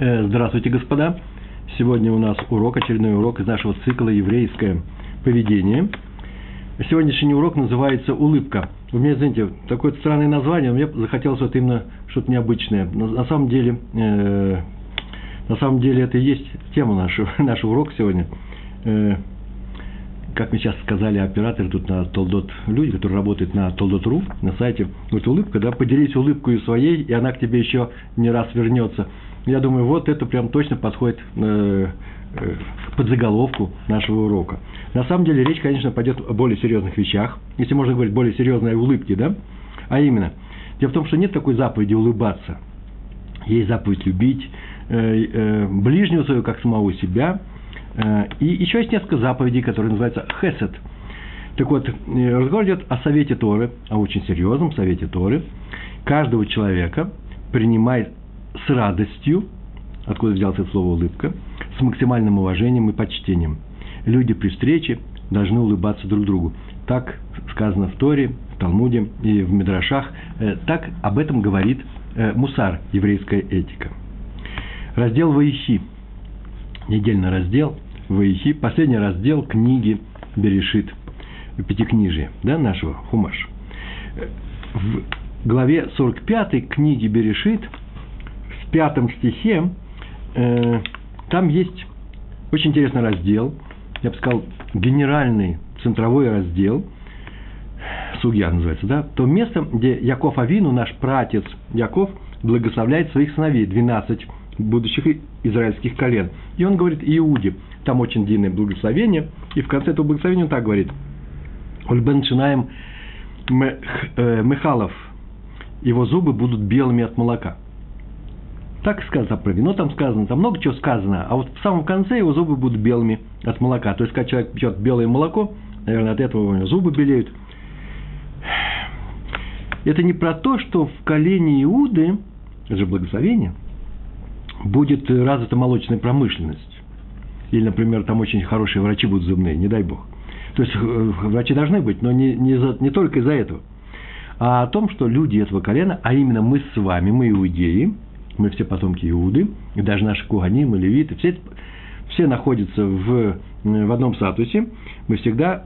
Здравствуйте, господа! Сегодня у нас урок, очередной урок из нашего цикла «Еврейское поведение». Сегодняшний урок называется «Улыбка». У меня, знаете, такое странное название, но мне захотелось вот именно что-то необычное. На самом деле это и есть тема нашего урока сегодня. Как мне сейчас сказали операторы тут на Толдот, люди, которые работают на Толдот.ру, на сайте, вот улыбка, да, поделись улыбкой своей, и она к тебе еще не раз вернется. Я думаю, вот это прям точно подходит под заголовку нашего урока. На самом деле речь, конечно, пойдет о более серьезных вещах, если можно говорить более серьезной улыбке, да, а именно, дело в том, что нет такой заповеди улыбаться, есть заповедь любить ближнего своего, как самого себя. И еще есть несколько заповедей, которые называются хесед. Так вот, разговор идет о совете Торы, о очень серьезном совете Торы. Каждого человека принимает с радостью, откуда взялся это слово улыбка, с максимальным уважением и почтением. Люди при встрече должны улыбаться друг другу. Так сказано в Торе, в Талмуде и в Мидрашах. Так об этом говорит Мусар, еврейская этика. Раздел Ваихи. Недельный раздел Ваихи, последний раздел книги Берешит, пятикнижие, да, нашего Хумаш. В главе 45 книги Берешит, в 5 стихе, там есть очень интересный раздел, я бы сказал, генеральный центровой раздел, Сугья называется, да, то место, где Яков Авину, наш праотец Яков, благословляет своих сыновей, 12 будущих израильских колен. И он говорит Иуде, там очень длинное благословение, и в конце этого благословения он так говорит: «Ольбен Шинаем Мехалов, его зубы будут белыми от молока». Так сказано про вино, там сказано, там много чего сказано, а вот в самом конце его зубы будут белыми от молока. То есть, когда человек пьет белое молоко, наверное, от этого у него зубы белеют. Это не про то, что в колене Иуды, это же благословение, будет развита молочная промышленность. Или, например, там очень хорошие врачи будут зубные, не дай бог. То есть, врачи должны быть, но не только из-за этого. А о том, что люди этого колена, а именно мы с вами, мы иудеи, мы все потомки Иуды, и даже наши куаним и левиты, все находятся в одном статусе, мы всегда,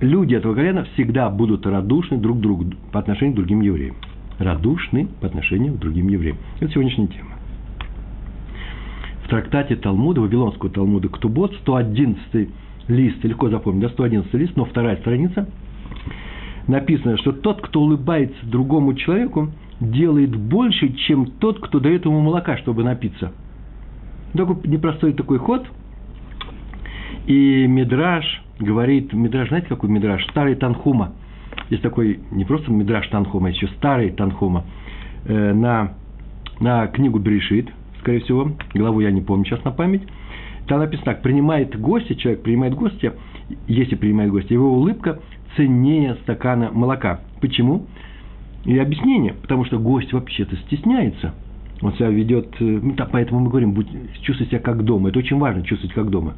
люди этого колена всегда будут радушны друг к другу по отношению к другим евреям. Радушны по отношению к другим евреям. Это сегодняшняя тема. В трактате Талмуда, Вавилонского Талмуда Ктубот, 111 лист, легко запомнить, да, 111 лист, но вторая страница, написано, что тот, кто улыбается другому человеку, делает больше, чем тот, кто дает ему молока, чтобы напиться. Такой непростой такой ход. И Мидраш говорит, Мидраш, знаете, какой Мидраш? Старый Танхума. Есть такой, не просто Мидраш Танхума, а еще старый Танхума. На книгу Берешит, скорее всего, главу я не помню сейчас на память. Там написано так: принимает гостя, человек принимает гостя, если принимает гостя, его улыбка ценнее стакана молока. Почему? И объяснение, потому что гость вообще-то стесняется, он себя ведет, поэтому мы говорим, чувствуй себя как дома, это очень важно, чувствовать как дома.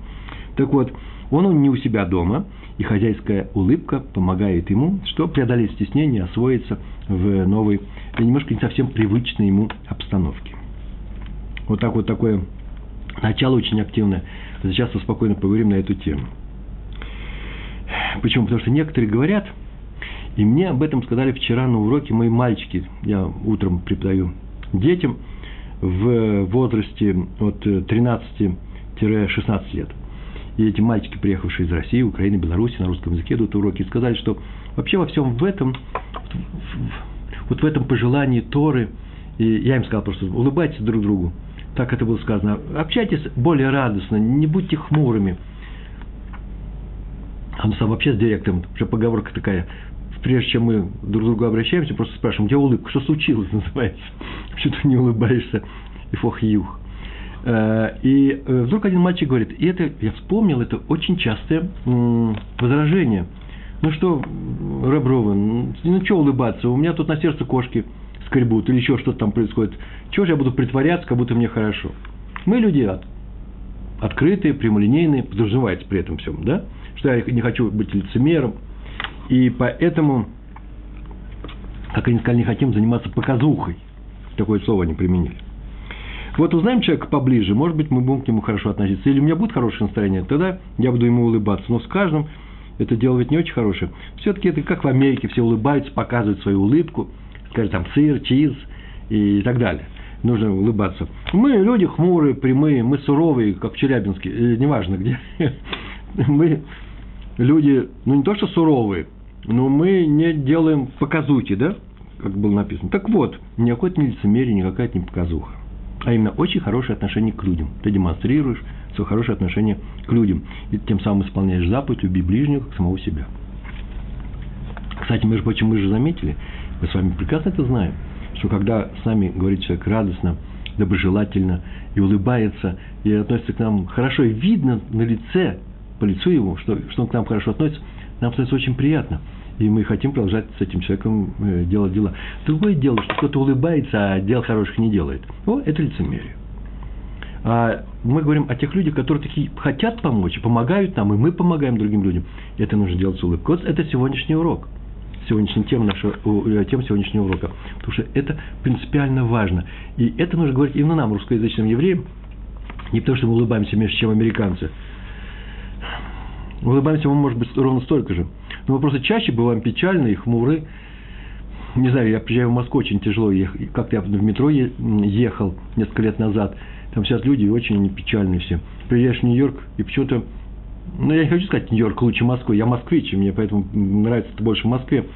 Так вот, он не у себя дома, и хозяйская улыбка помогает ему, что преодолеть стеснение, освоиться в новой, немножко не совсем привычной ему обстановке. Вот такое начало очень активное. Сейчас мы спокойно поговорим на эту тему. Почему? Потому что некоторые говорят, и мне об этом сказали вчера на уроке мои мальчики. Я утром преподаю детям в возрасте от 13-16 лет. И эти мальчики, приехавшие из России, Украины, Беларуси, на русском языке идут уроки, и сказали, что вообще во всем в этом, вот в этом пожелании Торы, и я им сказал просто: улыбайтесь друг другу. Так это было сказано. Общайтесь более радостно, не будьте хмурыми. А мы сам вообще с директором, уже поговорка такая, прежде чем мы друг к другу обращаемся, просто спрашиваем: где улыбка, что случилось, называется? Почему ты не улыбаешься? И фох-юх. И вдруг один мальчик говорит, и это, я вспомнил, это очень частое возражение. Ну что, Реброва, ну что улыбаться, у меня тут на сердце кошки скребут, или еще что-то там происходит. Чего же я буду притворяться, как будто мне хорошо? Мы люди открытые, прямолинейные, подразумевается при этом всем, да? Что я не хочу быть лицемером, и поэтому, как они сказали, не хотим заниматься показухой. Такое слово они применили. Вот узнаем человека поближе, может быть, мы будем к нему хорошо относиться. Или у меня будет хорошее настроение, тогда я буду ему улыбаться. Но с каждым это дело ведь не очень хорошее. Все-таки это как в Америке, все улыбаются, показывают свою улыбку. Скажи, там, сыр, чиз и так далее. Нужно улыбаться. Мы люди хмурые, прямые, мы суровые, как в Челябинске, неважно где. Мы люди, ну не то что суровые, но мы не делаем показухи, да, как было написано. Так вот, никакое-то не лицемерие, никакая не показуха. А именно очень хорошее отношение к людям. Ты демонстрируешь свое хорошее отношение к людям. И тем самым исполняешь заповедь «Люби ближнего, как самого себя». Кстати, между прочим, мы же заметили, мы с вами прекрасно это знаем, что когда с нами говорит человек радостно, доброжелательно и улыбается, и относится к нам хорошо, и видно на лице, по лицу его, что он к нам хорошо относится, нам становится очень приятно. И мы хотим продолжать с этим человеком делать дела. Другое дело, что кто-то улыбается, а дел хороших не делает. О, это лицемерие. А мы говорим о тех людях, которые такие хотят помочь, помогают нам, и мы помогаем другим людям. Это нужно делать с улыбкой. Вот это сегодняшний урок. Тема сегодняшнего урока. Потому что это принципиально важно. И это нужно говорить именно нам, русскоязычным евреям, не потому что мы улыбаемся меньше, чем американцы. Улыбаемся мы, может быть, ровно столько же. Но мы просто чаще бываем печальны и хмуры. Не знаю, я приезжаю в Москву, очень тяжело. Как-то я в метро ехал несколько лет назад. Там сейчас люди очень печальные все. Приезжаешь в Нью-Йорк, и почему-то... Ну, я не хочу сказать, Нью-Йорк лучше Москвы. Я москвич, и мне поэтому нравится это больше в Москве.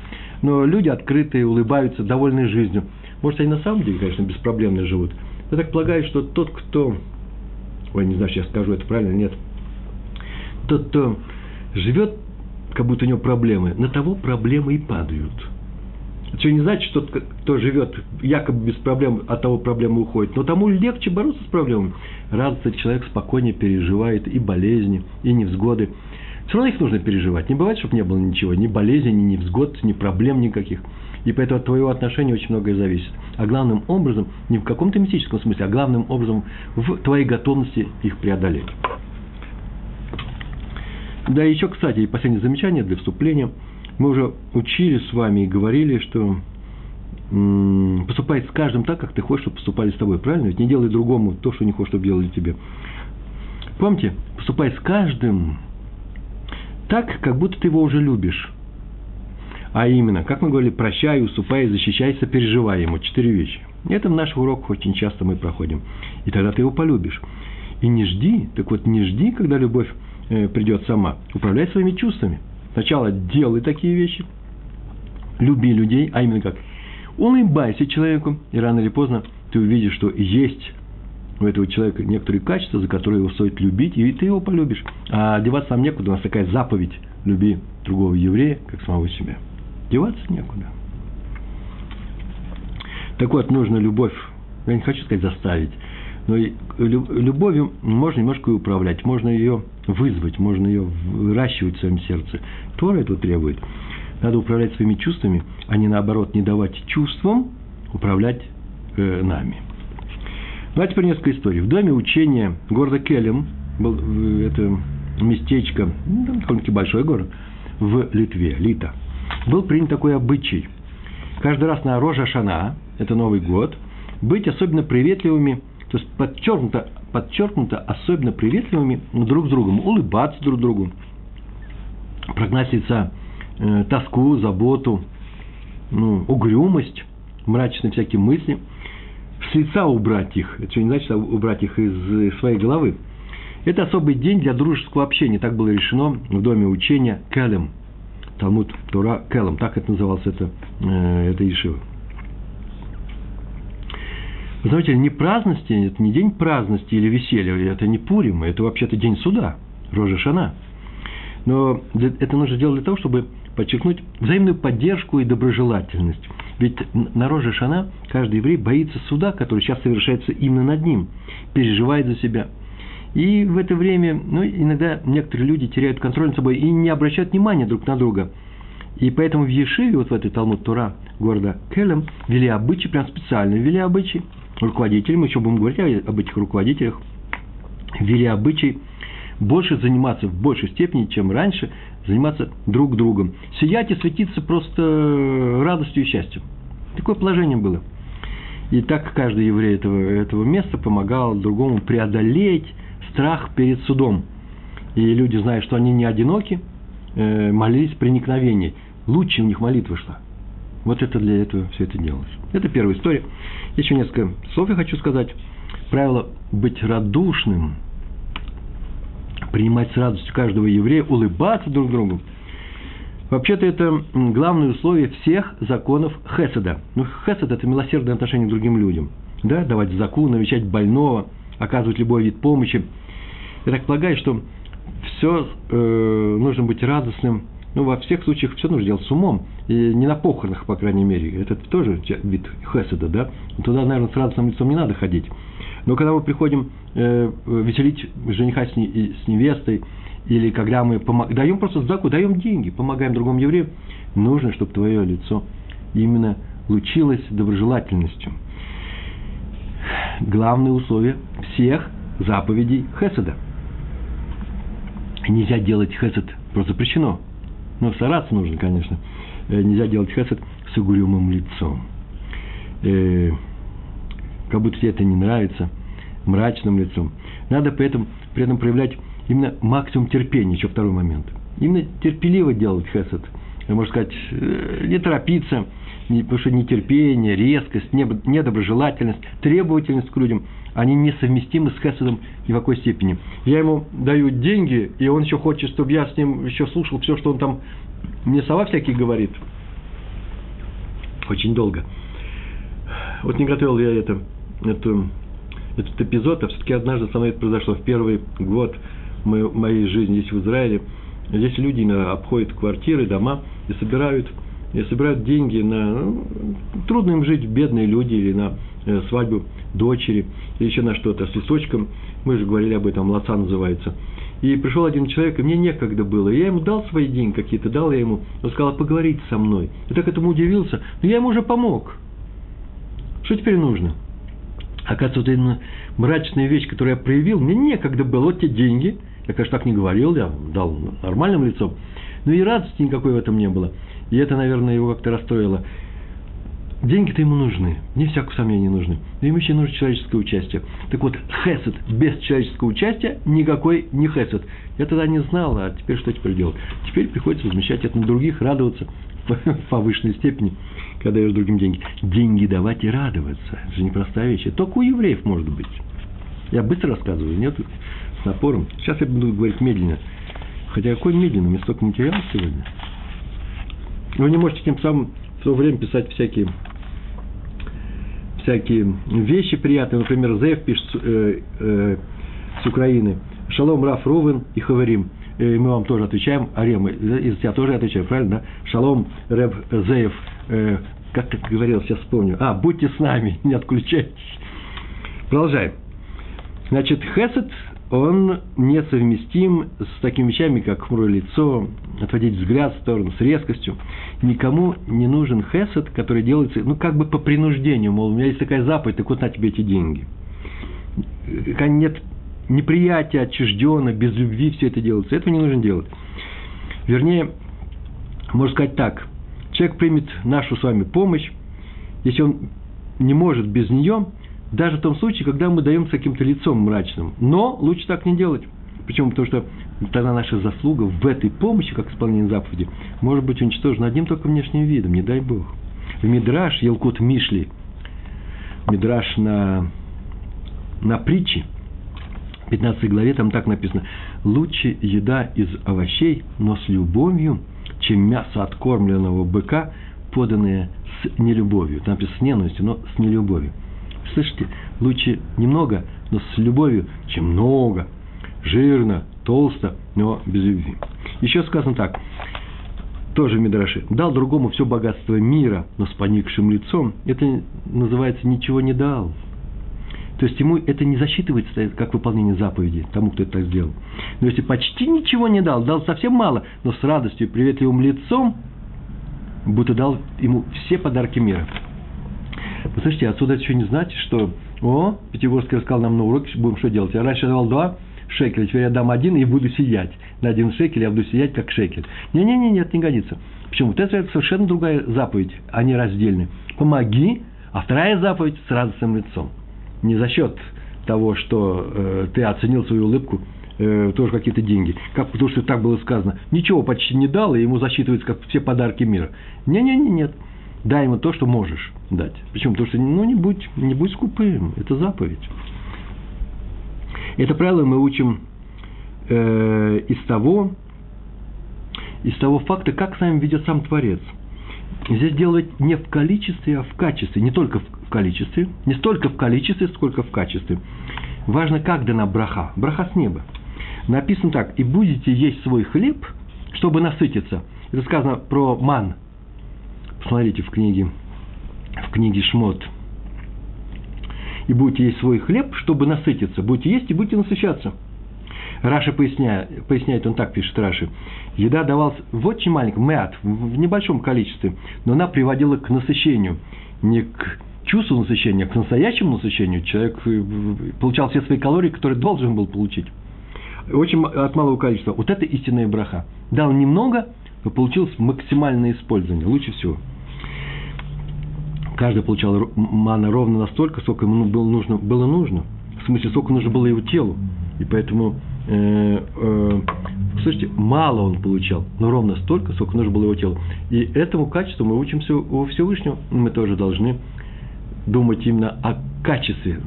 Но люди открытые, улыбаются, довольны жизнью. Может, они на самом деле, конечно, беспроблемно живут. Я так полагаю, что тот, кто... Ой, не знаю, сейчас скажу, это правильно или нет. Тот, кто живет, как будто у него проблемы, на того проблемы и падают. Это что не значит, что тот, кто живет якобы без проблем, от того проблемы уходит. Но тому легче бороться с проблемами. Радостный человек спокойнее переживает и болезни, и невзгоды. Все равно их нужно переживать. Не бывает, чтобы не было ничего. Ни болезней, ни невзгод, ни проблем никаких. И поэтому от твоего отношения очень многое зависит. А главным образом, не в каком-то мистическом смысле, а главным образом в твоей готовности их преодолеть. Да, еще, кстати, и последнее замечание для вступления. Мы уже учили с вами и говорили, что поступай с каждым так, как ты хочешь, чтобы поступали с тобой. Правильно? Ведь не делай другому то, что не хочешь, чтобы делали тебе. Помните? Поступай с каждым так, как будто ты его уже любишь. А именно, как мы говорили, прощай, уступай, защищай, сопереживай ему. 4 вещи. Это в наших уроках очень часто мы проходим. И тогда ты его полюбишь. И не жди, так вот не жди, когда любовь придет сама. Управляй своими чувствами. Сначала делай такие вещи, люби людей, а именно как? Улыбайся человеку, и рано или поздно ты увидишь, что есть у этого человека некоторые качества, за которые его стоит любить, и ты его полюбишь. А деваться нам некуда, у нас такая заповедь: люби другого еврея, как самого себя. Деваться некуда. Так вот, нужно любовь, я не хочу сказать заставить, но любовью можно немножко и управлять, можно ее вызвать, можно ее выращивать в своем сердце. Тора этого требует. Надо управлять своими чувствами, а не наоборот, не давать чувствам управлять нами. Давайте про несколько историй. В доме учения города Келем, это местечко, ну, довольно-таки большой город, в Литве, Лита, был принят такой обычай. Каждый раз на Рош ха-Шана, это Новый год, быть особенно приветливыми, то есть подчеркнуто особенно приветливыми друг с другом, улыбаться друг другу, прогнать с лица тоску, заботу, угрюмость, мрачные всякие мысли, с лица убрать их, это не значит убрать их из своей головы. Это особый день для дружеского общения, так было решено в доме учения Келем, Талмуд Тора Келем, так это называлось, это Ешива. Вы знаете, не праздности, это не день праздности или веселья, это не Пурим, это вообще-то день суда, Рош ха-Шана. Но это нужно делать для того, чтобы подчеркнуть взаимную поддержку и доброжелательность. Ведь на Рош ха-Шана каждый еврей боится суда, который сейчас совершается именно над ним, переживает за себя. И в это время, иногда некоторые люди теряют контроль над собой и не обращают внимания друг на друга. И поэтому в Ешиве, вот в этой Талмуд Тора города Келем, вели обычаи, прям специально вели обычаи. Руководители, мы еще будем говорить об этих руководителях, ввели обычай больше заниматься, в большей степени, чем раньше, заниматься друг другом. Сиять и светиться просто радостью и счастьем. Такое положение было. И так каждый еврей этого места помогал другому преодолеть страх перед судом. И люди, зная, что они не одиноки, молились проникновение. Лучше у них молитва шла. Вот это для этого все это делалось. Это первая история. Еще несколько слов я хочу сказать. Правило быть радушным, принимать с радостью каждого еврея, улыбаться друг другу. Вообще-то это главное условие всех законов хеседа. Ну, хесед – это милосердное отношение к другим людям. Да? Давать заку, навещать больного, оказывать любой вид помощи. Я так полагаю, что все нужно быть радостным. Ну, во всех случаях все нужно делать с умом. И не на похоронах, по крайней мере. Это тоже вид хеседа, да? Туда, наверное, с радостным лицом не надо ходить. Но когда мы приходим веселить жениха с невестой, или когда мы даем просто заку, даем деньги, помогаем другому еврею, нужно, чтобы твое лицо именно лучилось доброжелательностью. Главное условие всех заповедей хеседа. Нельзя делать хесед, просто запрещено. Но стараться нужно, конечно. Нельзя делать хесед с угрюмым лицом. Как будто тебе это не нравится, мрачным лицом. Надо при этом проявлять именно максимум терпения, еще второй момент. Именно терпеливо делать хесед. Можно сказать, не торопиться, потому что нетерпение, резкость, недоброжелательность, требовательность к людям, они несовместимы с хеседом ни в какой степени. Я ему даю деньги, и он еще хочет, чтобы я с ним еще слушал все, что он там мне слова всякие говорит. Очень долго. Вот не готовил я этот эпизод, а все-таки однажды со мной это произошло в первый год моей жизни здесь, в Израиле. Здесь люди обходят квартиры, дома и собирают деньги на... трудно им жить, бедные люди, или на свадьбу дочери, или еще на что-то, с листочком. Мы же говорили об этом, лоца называется. И пришел один человек, и мне некогда было. Я ему дал свои деньги какие-то, дал я ему. Он сказал, поговорите со мной. Я так этому удивился. Но я ему уже помог. Что теперь нужно? Оказывается, вот именно мрачная вещь, которую я проявил, мне некогда было, вот те деньги. Я, конечно, так не говорил, я дал нормальным лицом. Но и радости никакой в этом не было. И это, наверное, его как-то расстроило. Деньги-то ему нужны. Мне всякого сомнения нужны. Но им еще нужно человеческое участие. Так вот, хесед без человеческого участия никакой не хесед. Я тогда не знал, а теперь что теперь делать? Теперь приходится возмещать это на других, радоваться в повышенной степени, когда даешь другим деньги. Деньги давать и радоваться. Это же непростая вещь. Это только у евреев может быть. Я быстро рассказываю, нет? С напором. Сейчас я буду говорить медленно. Хотя какой медленно? Мне столько материала сегодня. Вы не можете тем самым в то время писать всякие вещи приятные. Например, Зев пишет с Украины. Шалом, Раф, Рувен и Хаварим. Мы вам тоже отвечаем. Арем, из тебя тоже отвечаю, правильно? Да? Шалом, Рев, Зеев. Как ты говорил, сейчас вспомню. Будьте с нами, не отключайтесь. Продолжаем. Значит, хесед, он несовместим с такими вещами, как хмурое лицо, отводить взгляд в сторону с резкостью. Никому не нужен хесед, который делается, как бы по принуждению. Мол, у меня есть такая заповедь, так вот на тебе эти деньги. Нет неприятия, отчужденно, без любви все это делается. Этого не нужно делать. Вернее, можно сказать так. Человек примет нашу с вами помощь, если он не может без нее, даже в том случае, когда мы даем с каким-то лицом мрачным. Но лучше так не делать. Почему? Потому что тогда наша заслуга в этой помощи, как исполнение заповеди, может быть уничтожена одним только внешним видом, не дай Бог. В Мидраш, Елкут Мишли, Мидраш на притче, 15 главе, там так написано: «Лучше еда из овощей, но с любовью, чем мясо откормленного быка, поданное с нелюбовью». Там написано «с ненавистью», но «с нелюбовью». Слышите, лучше немного, но с любовью, чем много, жирно, толсто, но без любви. Еще сказано так, тоже в Мидраше: «Дал другому все богатство мира, но с поникшим лицом». Это называется «ничего не дал». То есть ему это не засчитывается как выполнение заповеди, тому, кто это так сделал. Но если почти ничего не дал, дал совсем мало, но с радостью и приветливым лицом, будто дал ему все подарки мира. Послушайте, отсюда еще не знаете, что... Пятигорский рассказал нам на уроке, будем что делать. Я раньше давал 2 шекеля, теперь я дам 1 и буду сиять. На 1 шекель я буду сиять, как шекель. Не, это не годится. Почему? Вот это совершенно другая заповедь. Они раздельны. Помоги, А вторая заповедь с радостным лицом. Не за счет того, что ты оценил свою улыбку, тоже какие-то деньги. Как, потому что так было сказано. Ничего почти не дал, и ему засчитывается как все подарки мира. Нет. Дай ему то, что можешь дать. Причем то, что не будь скупым. Это заповедь. Это правило мы учим из того факта, как с нами ведет сам Творец. Здесь дело не в количестве, а в качестве. Не только в количестве, не столько в количестве, сколько в качестве. Важно, как дана браха. Браха с неба. Написано так: «И будете есть свой хлеб, чтобы насытиться». Это сказано про ман. Посмотрите в книге Шмот. «И будете есть свой хлеб, чтобы насытиться». Будете есть и будете насыщаться. Раши поясняет, он так пишет, Раши. Еда давалась в очень маленьком, меат, в небольшом количестве, но она приводила к насыщению. Не к чувству насыщения, а к настоящему насыщению. Человек получал все свои калории, которые должен был получить. Очень от малого количества. Вот это истинная браха. Дал немного, но получилось максимальное использование. Лучше всего. Каждый получал мана ровно настолько, сколько ему было нужно. В смысле, сколько нужно было его телу. И поэтому... Слушайте, мало он получал, но ровно столько, сколько нужно было его телу. И этому качеству мы учимся у Всевышнего. Мы тоже должны думать именно о качестве,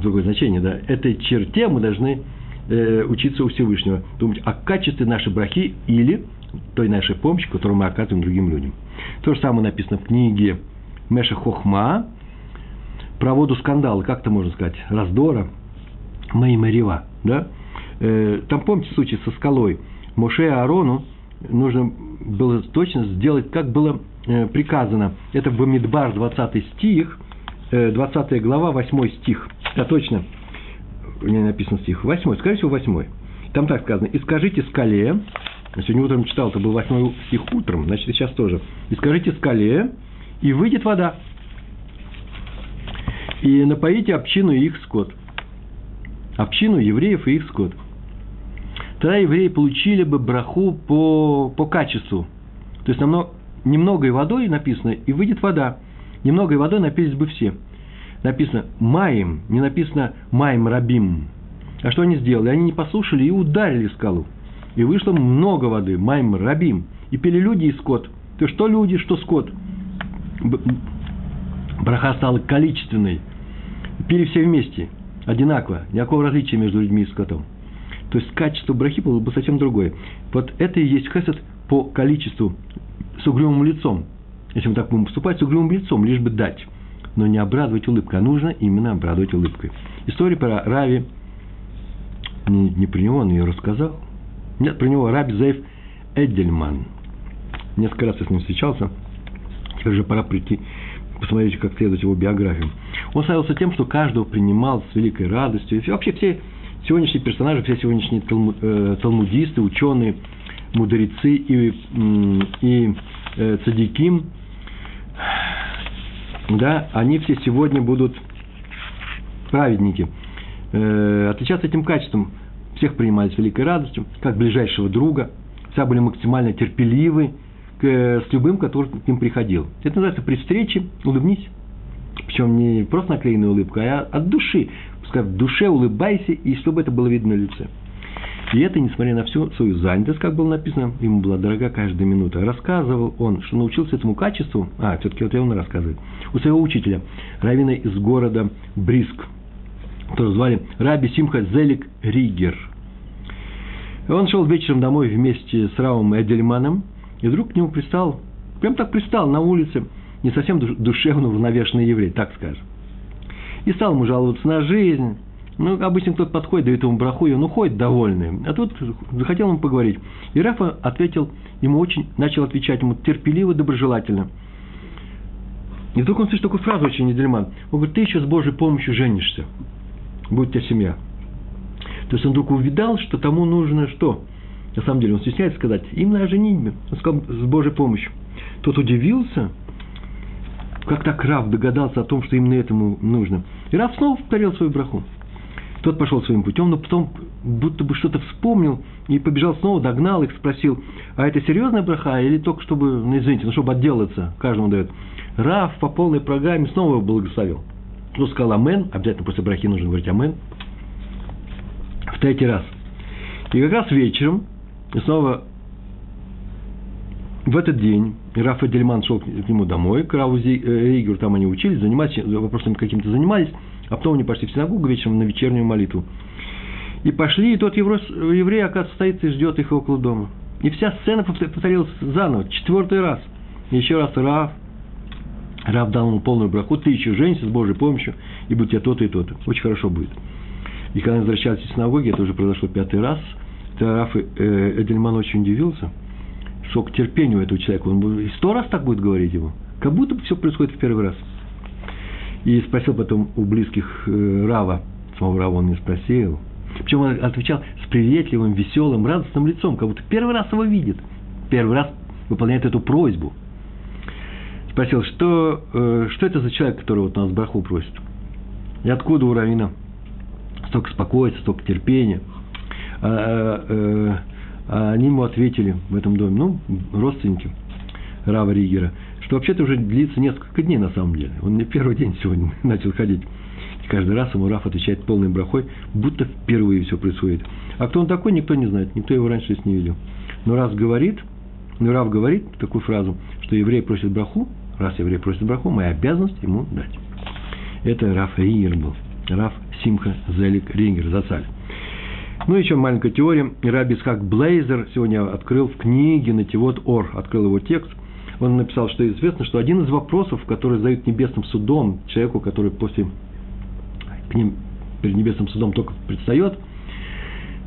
другое значение, да, этой черте мы должны учиться у Всевышнего. Думать о качестве нашей брахи или той нашей помощи, которую мы оказываем другим людям. То же самое написано в книге Меша Хохма про воду скандала, как-то можно сказать, раздора, Маймарева, да. Там, помните, случай со скалой? Моше и Аарону нужно было точно сделать, как было приказано. Это Бамидбар, 20 стих, 20 глава, 8 стих. Да, точно. У меня написан стих. 8, скорее всего, 8. Там так сказано. «И скажите скале...» Сегодня утром читал, это был 8 стих утром, значит, и сейчас тоже. «И скажите скале, и выйдет вода, и напоите общину и их скот». Общину евреев и их скот. Тогда евреи получили бы браху по качеству. То есть, немного и водой написано, и выйдет вода. Немного и водой напились бы все. Написано «маим», не написано «маим рабим». А что они сделали? Они не послушали и ударили скалу. И вышло много воды, «маим рабим». И пили люди и скот. То есть, что люди, что скот. Браха стала количественной. Пили все вместе. Одинаково. Никакого различия между людьми и скотом. То есть, качество брахи было бы совсем другое. Вот это и есть хесед по количеству с угрюмым лицом. Если мы так будем поступать, с угрюмым лицом, лишь бы дать. Но не обрадовать улыбкой. А нужно именно обрадовать улыбкой. История про Рави. Не про него, он ее рассказал. Нет, про него Раби Зеев Эдельман. Несколько раз я с ним встречался. Теперь уже пора прийти... Посмотрите, как следует его биографию. Он славился тем, что каждого принимал с великой радостью. И вообще все сегодняшние персонажи, все сегодняшние талмудисты, ученые, мудрецы и цадиким, да, они все сегодня будут праведники. Отличаться этим качеством. Всех принимали с великой радостью, как ближайшего друга. Все были максимально терпеливы с любым, который к ним приходил. Это называется при встрече улыбнись. Причем не просто наклеенная улыбка, а от души. Пускай в душе улыбайся, и чтобы это было видно на лице. И это, несмотря на всю свою занятость, как было написано, ему была дорога каждая минута. Рассказывал он, что научился этому качеству, все-таки вот он рассказывает, у своего учителя, раввина из города Бриск, которого звали Раби Симха Зелик Ригер. Он шел вечером домой вместе с Равом Эдельманом, и вдруг к нему пристал на улице, не совсем душевно вынавешенный еврей, так скажем. И стал ему жаловаться на жизнь. Обычно кто-то подходит, дает ему браху, и он уходит довольный. А тут захотел ему поговорить. И Рафа начал отвечать ему терпеливо, доброжелательно. И вдруг он слышит такую фразу очень недельман. Он говорит: «Ты еще с Божьей помощью женишься. Будет у тебя семья». То есть он вдруг увидал, что тому нужно что? На самом деле, он стесняется сказать именно о женитьбе. Он сказал: «С Божьей помощью». Тот удивился, как так Рав догадался о том, что именно этому нужно. И Рав снова повторил свою браху. Тот пошел своим путем, но потом будто бы что-то вспомнил и побежал снова, догнал их, спросил: «А это серьезная браха или только чтобы, извините, чтобы отделаться?» Каждому дает. Рав по полной программе снова его благословил. Кто сказал «Амен», обязательно после брахи нужно говорить «Амен», в третий раз. И как раз вечером, и снова в этот день, Раф Эдельман шел к нему домой, к Раву Ригеру, там они учились, занимались, вопросами каким-то занимались, а потом они пошли в синагогу вечером на вечернюю молитву. И пошли, и тот еврей, оказывается, стоит и ждет их около дома. И вся сцена повторилась заново, четвертый раз. И еще раз Рав дал ему полную браху, ты еще женишься с Божьей помощью, и будет тебе то-то и то-то. Очень хорошо будет. И когда они возвращались из синагоги, это уже произошло пятый раз, Раф Эдельман очень удивился, сколько терпения у этого человека. Он 100 раз так будет говорить ему, как будто все происходит в первый раз. И спросил потом у близких Рава, самого Рава он не спросил, причем он отвечал с приветливым, веселым, радостным лицом, как будто первый раз его видит, первый раз выполняет эту просьбу. Спросил, что это за человек, который вот нас браху просит? И откуда у раввина столько спокойствия, столько терпения? Они ему ответили в этом доме, родственники Рава Ригера, что вообще-то уже длится несколько дней на самом деле. Он не первый день сегодня начал ходить. И каждый раз ему Рав отвечает полной брахой, будто впервые все происходит. А кто он такой, никто не знает, никто его раньше здесь не видел. Но Рав говорит такую фразу, что еврей просит браху, раз еврей просит браху, моя обязанность ему дать. Это Рав Ригер был, Рав Симха Зелик Ригер, Зацаль. Еще маленькая теория. Раби Ицхак Блейзер сегодня открыл в книге Нативот Ор, открыл его текст. Он написал, что известно, что один из вопросов, который задают небесным судом человеку, который к ним перед небесным судом только предстает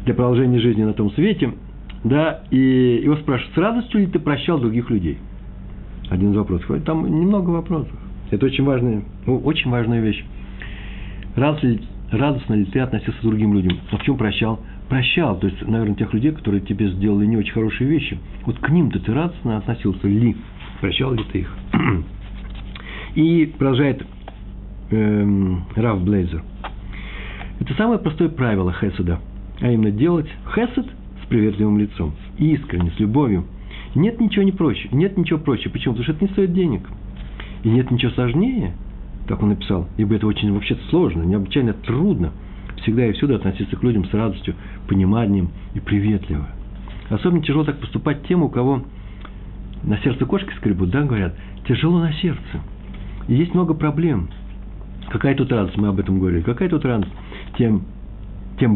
для продолжения жизни на том свете, да, и его спрашивают, с радостью ли ты прощал других людей? Один из вопросов. Там немного вопросов. Это очень важная вещь. Радостно ли ты относился к другим людям? А в чем прощал? Прощал, то есть, наверное, тех людей, которые тебе сделали не очень хорошие вещи. Вот к ним-то ты радостно относился ли? Прощал ли ты их? И продолжает Рав Блейзер. Это самое простое правило хеседа, а именно делать хесед с приветливым лицом, искренне, с любовью. Нет ничего не проще, нет ничего проще. Почему? Потому что это не стоит денег. И нет ничего сложнее, как он написал, ибо это очень вообще сложно, необычайно трудно всегда и всюду относиться к людям с радостью, пониманием и приветливо. Особенно тяжело так поступать тем, у кого на сердце кошки скребут, да, говорят, тяжело на сердце. И есть много проблем. Какая тут радость, мы об этом говорили, какая тут радость? Тем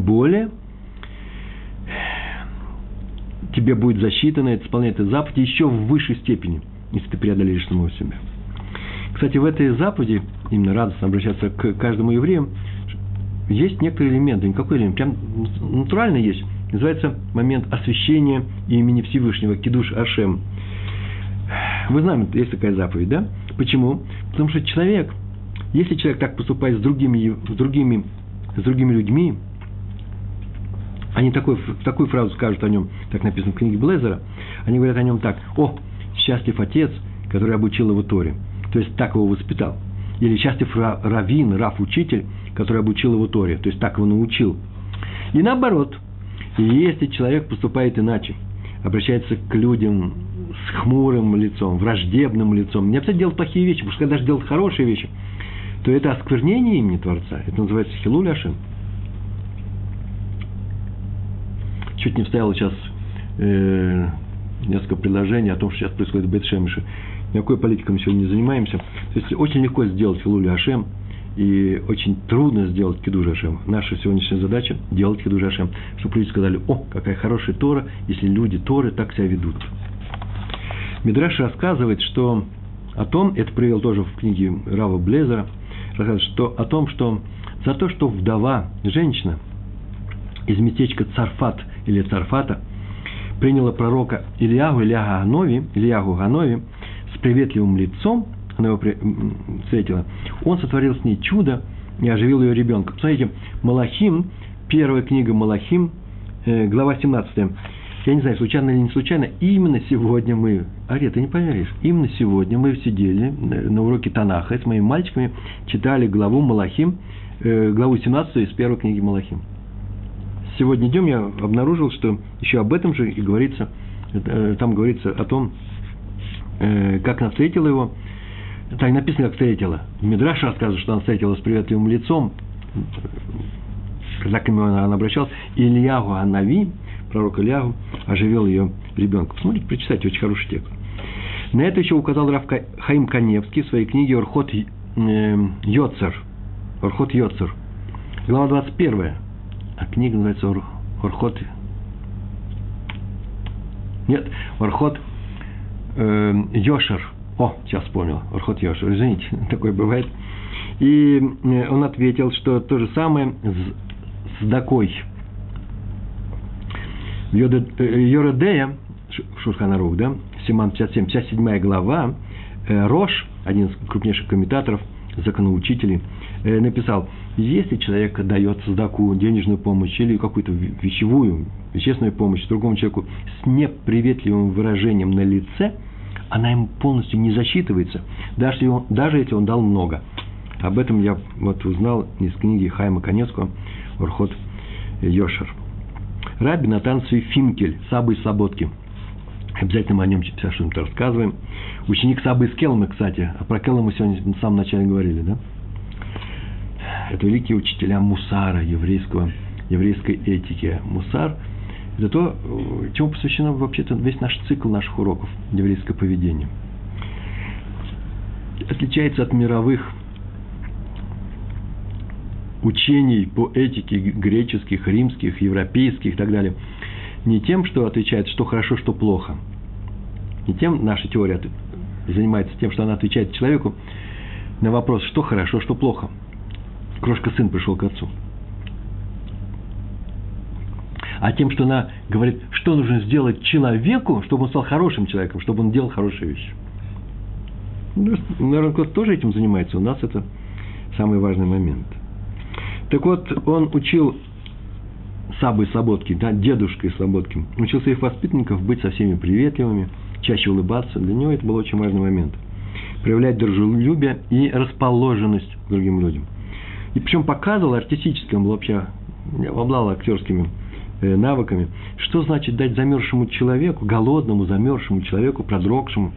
более тебе будет засчитано это исполнять этот заповедь еще в высшей степени, если ты преодолеешь самого себя. Кстати, в этой заповеди, именно радостно обращаться к каждому еврею, есть некоторые элементы, никакой элемент, прям натурально есть. Называется момент освящения имени Всевышнего, Кидуш Ашем. Мы знаем, есть такая заповедь, да? Почему? Потому что если человек так поступает с другими людьми, они такую фразу скажут о нем, так написано в книге Блейзера, они говорят о нем так: «О, счастлив отец, который обучил его Торе». То есть, так его воспитал. Или счастлив раввин, рав-учитель, который обучил его Торе. То есть, так его научил. И наоборот, если человек поступает иначе, обращается к людям с хмурым лицом, враждебным лицом, не обязательно делать плохие вещи, пускай даже делать хорошие вещи, то это осквернение имени Творца. Это называется хилуль ашем. Чуть не вставил сейчас несколько предложений о том, что сейчас происходит в Бет-Шемеше. Никакой политикой мы сегодня не занимаемся. То есть, очень легко сделать хилуль ашем, и очень трудно сделать кидуш ашем. Наша сегодняшняя задача – делать кидуш ашем. Чтобы люди сказали: «О, какая хорошая Тора, если люди Торы так себя ведут». Мидраш рассказывает, что о том, это привел тоже в книге Рава Блейзера, рассказывает что за то, что вдова, женщина из местечка Царфат или Царфата приняла пророка Ильягу Ганови, с приветливым лицом, она его встретила, он сотворил с ней чудо и оживил ее ребенка. Посмотрите, Малахим, первая книга Малахим, глава 17. Я не знаю, случайно или не случайно, именно сегодня мы, Ария, ты не поверишь, именно сегодня мы сидели на уроке Танаха с моими мальчиками, читали главу Малахим, главу 17 из первой книги Малахим. Сегодня днем я обнаружил, что еще об этом же и говорится, там говорится о том, как она встретила его, Так написано, как встретила. Мидраш рассказывает, что она встретила с приветливым лицом, когда к нему она обращалась, Ильягу Анави, пророк Ильягу, оживил ее ребенка. Посмотрите, прочитайте, очень хороший текст. На это еще указал Рав Хаим Каневский в своей книге «Орхот Йоцер». «Орхот Йоцер». Глава 21. А книга называется «Орхот...» Нет, «Орхот Йошер». О, сейчас вспомнил. «Орхот Йошер». Извините, такое бывает. И он ответил, что то же самое с Дакой. Йоредея, Шурхан Арух, да? Симан 57, 57 глава, Рош, один из крупнейших комментаторов, законоучителей, написал, если человек дает сдаку, денежную помощь или какую-то вещевую, вещественную помощь другому человеку с неприветливым выражением на лице, она ему полностью не засчитывается, даже если он дал много. Об этом я вот узнал из книги Хайма Каневского «Орхот Йошер». Рабби Натан Цви Финкель, Сабы из Слободки. Обязательно мы о нем сейчас что-нибудь рассказываем. Ученик Сабы из Келлама, кстати. А про Келлама мы сегодня в самом начале говорили, да? Это великие учителя Мусара, еврейской этики. Мусар – это то, чему посвящено вообще-то весь наш цикл наших уроков, еврейское поведение. Отличается от мировых учений по этике греческих, римских, европейских и так далее – не тем, что отвечает, что хорошо, что плохо. Не тем, наша теория занимается тем, что она отвечает человеку на вопрос, что хорошо, что плохо. Крошка-сын пришел к отцу. А тем, что она говорит, что нужно сделать человеку, чтобы он стал хорошим человеком, чтобы он делал хорошие вещи. Наверное, кто-то тоже этим занимается. У нас это самый важный момент. Так вот, он учил Сабы из Слободки, да, дедушка из Слободки, учил своих воспитанников быть со всеми приветливыми, чаще улыбаться. Для него это был очень важный момент. Проявлять дружелюбие и расположенность к другим людям. И причем показывал артистически, он был вообще, обладал актерскими навыками, что значит дать замерзшему человеку, голодному, замерзшему человеку, продрогшему,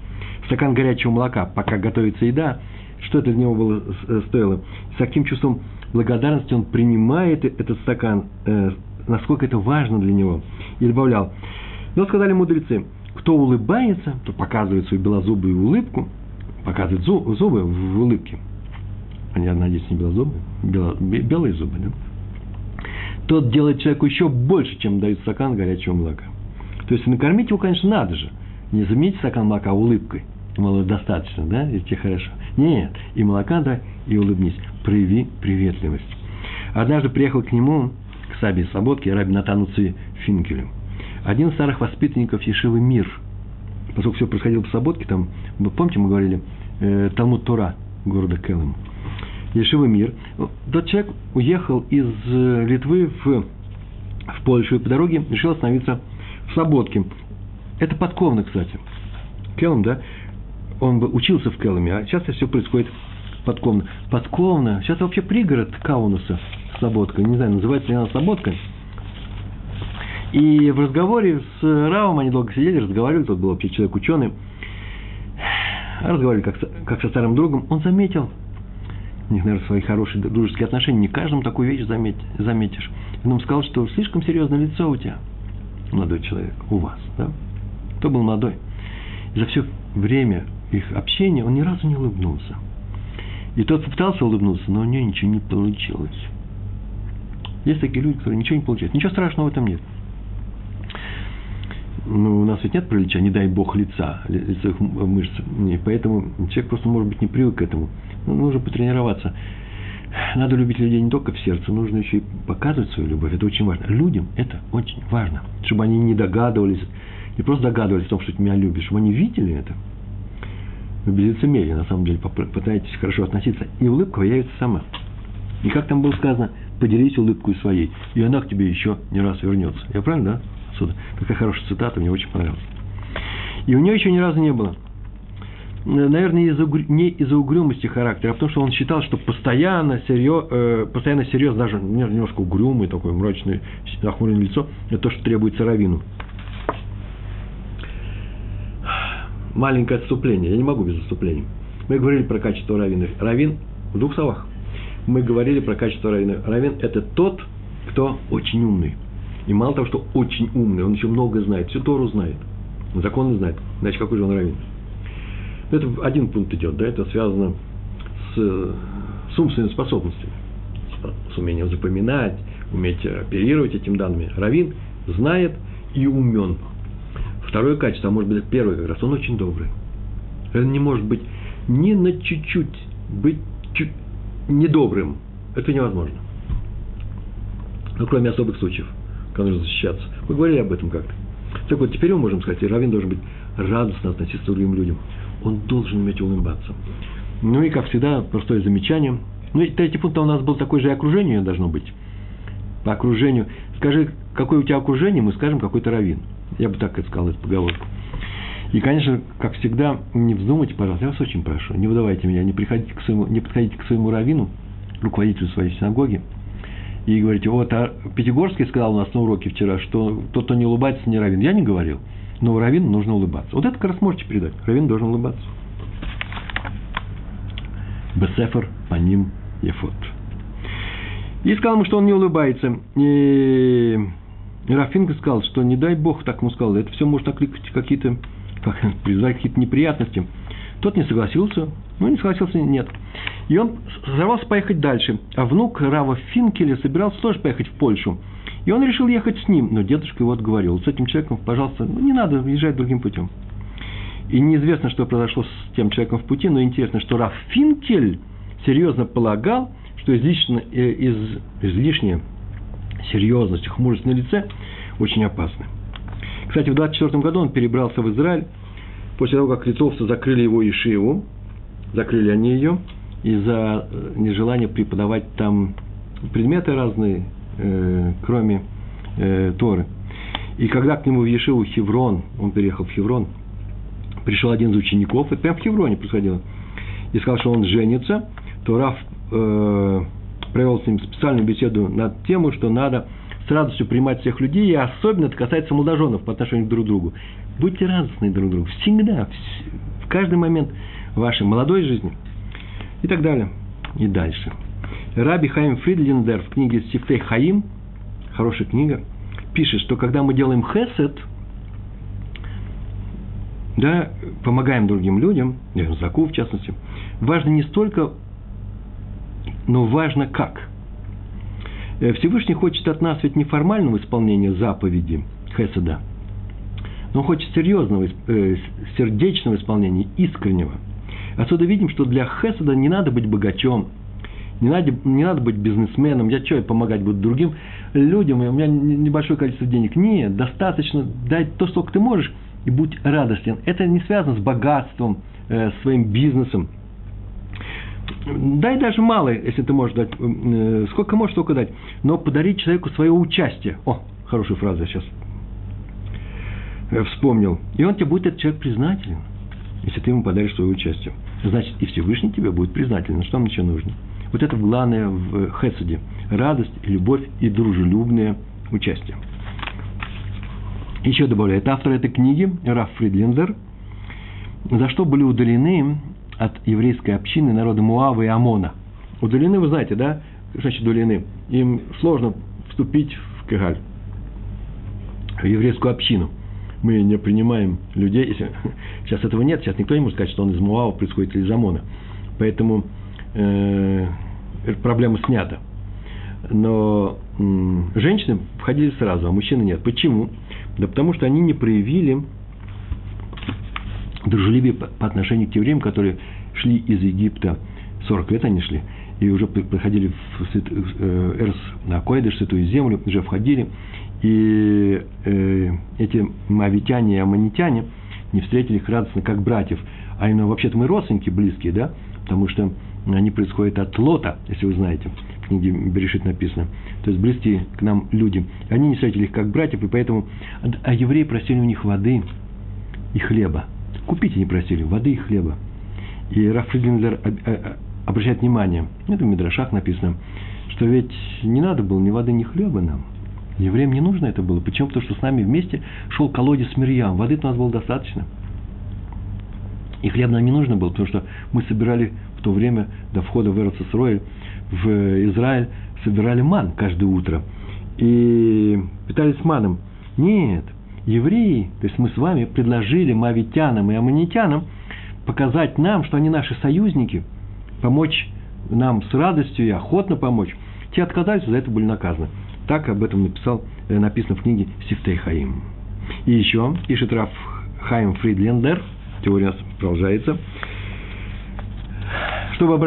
стакан горячего молока, пока готовится еда, что это для него было, стоило. С каким чувством благодарности он принимает этот стакан, насколько это важно для него. И добавлял. Но сказали мудрецы, кто улыбается, то показывает свою белозубую улыбку, показывает зубы в улыбке. Они, надеюсь, не белозубые, белые зубы, да? Тот делает человеку еще больше, чем дает стакан горячего молока. То есть накормить его, конечно, надо же. Не заменить стакан молока улыбкой. Мало достаточно, да? И тебе хорошо. Нет, и молока, да, и улыбнись. Прояви приветливость. Однажды приехал к нему Саби из Слободки, Рабби Натану Цви Финкелю. Один из старых воспитанников Ешивы Мир. Поскольку все происходило в Слободке, там, вы помните, мы говорили, Талмуд Тора города Келлам. Ешивы Мир. Тот человек уехал из Литвы в Польшу и по дороге решил остановиться в Слободке. Это подковно, кстати. Келлам, да? Он бы учился в Келламе, а часто все происходит подковно. Подковно. Сейчас вообще пригород Каунаса. Слободка. Не знаю, называется ли она Слободка. И в разговоре с Равом, они долго сидели, разговаривали, тут был вообще человек-ученый, разговаривали как со старым другом, он заметил, у них, наверное, свои хорошие дружеские отношения, не каждому такую вещь заметишь. Он нам сказал, что слишком серьезное лицо у тебя, молодой человек, у вас, да? Кто был молодой? И за все время их общения он ни разу не улыбнулся. И тот попытался улыбнуться, но у него ничего не получилось. Есть такие люди, которые ничего не получают. Ничего страшного в этом нет. Ну, у нас ведь нет приличия, не дай бог, лица, лицевых мышц. И поэтому человек просто, может быть, не привык к этому. Ну, нужно потренироваться. Надо любить людей не только в сердце, нужно еще и показывать свою любовь. Это очень важно. Людям это очень важно. Чтобы они не догадывались, не просто догадывались о том, что ты меня любишь, чтобы они видели это. Без лицемерия, на самом деле, пытайтесь хорошо относиться. И улыбка появится сама. И как там было сказано, поделись улыбкой своей, и она к тебе еще не раз вернется. Я правильно, да? Отсюда. Какая хорошая цитата, мне очень понравилась. И у нее еще ни разу не было. Наверное, не из-за угрюмости характера, а потому что он считал, что постоянно серьез, даже немножко угрюмый, такой мрачный, нахмуренное лицо, это то, что требует сыровину. Маленькое отступление. Я не могу без отступления. Мы говорили про качество раввина. Раввин в двух словах. Мы говорили про качество раввина. Раввин – это тот, кто очень умный. И мало того, что очень умный, он еще много знает, всю Тору знает, законы знает. Значит, какой же он раввин? Это один пункт идет, да, это связано с умственными способностями, с умением запоминать, уметь оперировать этими данными. Раввин знает и умен. Второе качество, а может быть, первое как раз, он очень добрый. Он не может быть ни на чуть-чуть быть недобрым. Это невозможно. Ну, кроме особых случаев, когда нужно защищаться. Мы говорили об этом как-то. Так вот, теперь мы можем сказать, раввин должен быть радостно относиться к другим людям. Он должен уметь улыбаться. Ну и, как всегда, простое замечание. Ну и третий пункт, у нас был такой же, и окружение должно быть. По окружению. Скажи, какое у тебя окружение, мы скажем, какой ты раввин. Я бы так и сказал эту поговорку. И, конечно, как всегда, не вздумайте, пожалуйста, я вас очень прошу, не выдавайте меня, не подходите к своему раввину, руководителю своей синагоги, и говорите, вот, а Пятигорский сказал у нас на уроке вчера, что тот, кто не улыбается, не раввин. Я не говорил, но раввину нужно улыбаться. Вот это как раз можете передать. Раввин должен улыбаться. Бесефер паним ефот. И сказал ему, что он не улыбается. И Рав Финкель сказал, что не дай Бог, так ему сказал, это все может накликать какие-то, призвать какие-то неприятности. Тот не согласился, нет. И он собрался поехать дальше. А внук Рава Финкеля собирался тоже поехать в Польшу. И он решил ехать с ним, но дедушка его отговорил. С этим человеком, пожалуйста, не надо езжать другим путем. И неизвестно, что произошло с тем человеком в пути, но интересно, что Рав Финкель серьезно полагал, что излишняя серьезность и хмурость на лице очень опасны. Кстати, в 1924 году он перебрался в Израиль. После того, как литовцы закрыли его ешиву, закрыли они ее из-за нежелания преподавать там предметы разные, кроме Торы. И когда к нему в ешиву Хеврон, он переехал в Хеврон, пришел один из учеников, это прямо в Хевроне происходило, и сказал, что он женится, то Рав провел с ним специальную беседу на тему, что надо с радостью принимать всех людей, и особенно это касается молодоженов по отношению друг к другу. Будьте радостны друг другу всегда, в каждый момент вашей молодой жизни и так далее. И дальше. Раби Хаим Фридлендер в книге «Сифтей Хаим», хорошая книга, пишет, что когда мы делаем хесед, да, помогаем другим людям, заку в частности, важно не столько, но важно как. Всевышний хочет от нас ведь не формального исполнения заповеди хеседа, но хочет серьезного, сердечного исполнения, искреннего. Отсюда видим, что для хеседа не надо быть богачом, не надо быть бизнесменом. Я что, я помогать буду другим людям, у меня небольшое количество денег. Нет, достаточно дать то, сколько ты можешь, и будь радостен. Это не связано с богатством, своим бизнесом. Дай даже мало, если ты можешь дать, сколько можешь, столько дать, но подарить человеку свое участие. О, хорошую фразу я сейчас вспомнил. И он тебе будет, этот человек, признателен, если ты ему подаришь свое участие. Значит, и Всевышний тебе будет признателен, что нам еще нужно. Вот это главное в хеседе. Радость, любовь и дружелюбное участие. Еще добавляет автор этой книги, Раф Фридлендер, за что были удалены от еврейской общины народа Муава и Амона. Удалены, вы знаете, да? Значит, удалены. Им сложно вступить в Кегаль, в еврейскую общину. Мы не принимаем людей. Если... Сейчас этого нет, сейчас никто не может сказать, что он из Муава происходит или из Амона. Поэтому проблема снята. Но женщины входили сразу, а мужчины нет. Почему? Да потому что они не проявили дружелюбие по отношению к евреям, которые шли из Египта, 40 лет они шли, и уже проходили в Эрс Акойдыш, Святую Землю, уже входили, и эти моавитяне и аммонитяне не встретили их радостно как братьев, а именно вообще-то мы родственники близкие, да, потому что они происходят от Лота, если вы знаете, в книге Берешит написано, то есть близкие к нам люди, они не встретили их как братьев, и поэтому, а евреи просили у них воды и хлеба. Купить они просили воды и хлеба. И Раф Фридлендер обращает внимание, это в Мидрашах написано, что ведь не надо было ни воды, ни хлеба нам. Евреям не нужно это было. Почему? Потому что с нами вместе шел колодец Мирьям. Воды-то у нас было достаточно. И хлеб нам не нужно было, потому что мы собирали в то время, до входа в Эрец-Исроэль, в Израиль, собирали ман каждое утро. И питались маном. Нет, евреи, то есть мы с вами предложили моавитянам и аммонитянам показать нам, что они наши союзники, помочь нам с радостью и охотно помочь. Те отказались, за это были наказаны. Так об этом написано в книге Сифтей Хаим. И еще пишет Рав Хайм Фридлендер, теория у нас продолжается, чтобы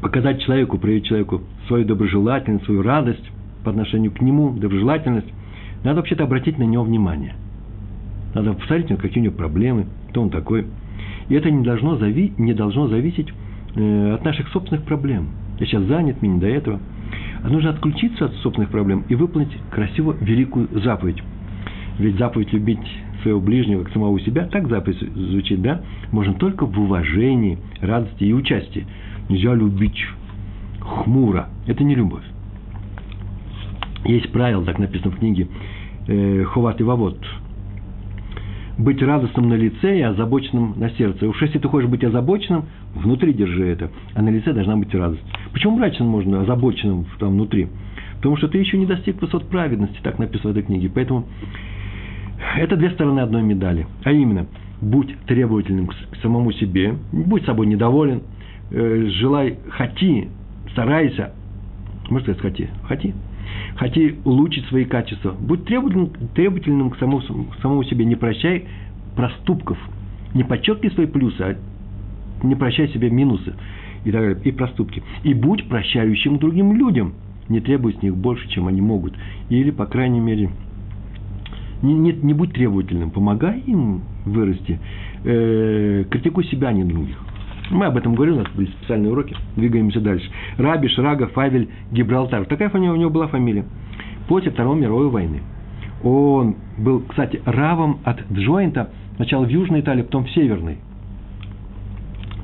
показать человеку, проявить человеку свою доброжелательность, свою радость по отношению к нему, доброжелательность, надо вообще-то обратить на него внимание. Надо посмотреть, какие у него проблемы, кто он такой. И это не должно зависеть от наших собственных проблем. Я сейчас занят, мне не до этого. А нужно отключиться от собственных проблем и выполнить красиво великую заповедь. Ведь заповедь любить своего ближнего, как самого себя, так заповедь звучит, да? Можно только в уважении, радости и участии. Нельзя любить хмуро. Это не любовь. Есть правило, так написано в книге «Ховат и Вавот». Быть радостным на лице и озабоченным на сердце. Уж если ты хочешь быть озабоченным, внутри держи это. А на лице должна быть радость. Почему мрачным можно, озабоченным там внутри? Потому что ты еще не достиг высот праведности, так написано в этой книге. Поэтому это две стороны одной медали. А именно, будь требовательным к самому себе, будь собой недоволен, желай, хоти, старайся. Можно сказать, хоти. Хоти улучшить свои качества. Будь требовательным к самому себе. Не прощай проступков. Не подчеркивай свои плюсы, а не прощай себе минусы. И так далее. И проступки. И будь прощающим другим людям. Не требуй с них больше, чем они могут. Или, по крайней мере, не будь требовательным. Помогай им вырасти. Критикуй себя, а не других. Мы об этом говорили, у нас были специальные уроки. Двигаемся дальше. Раби Шрага Фавель Гибралтар. Такая у него была фамилия. После Второй мировой войны. Он был, кстати, равом от Джойнта. Сначала в Южной Италии, потом в Северной.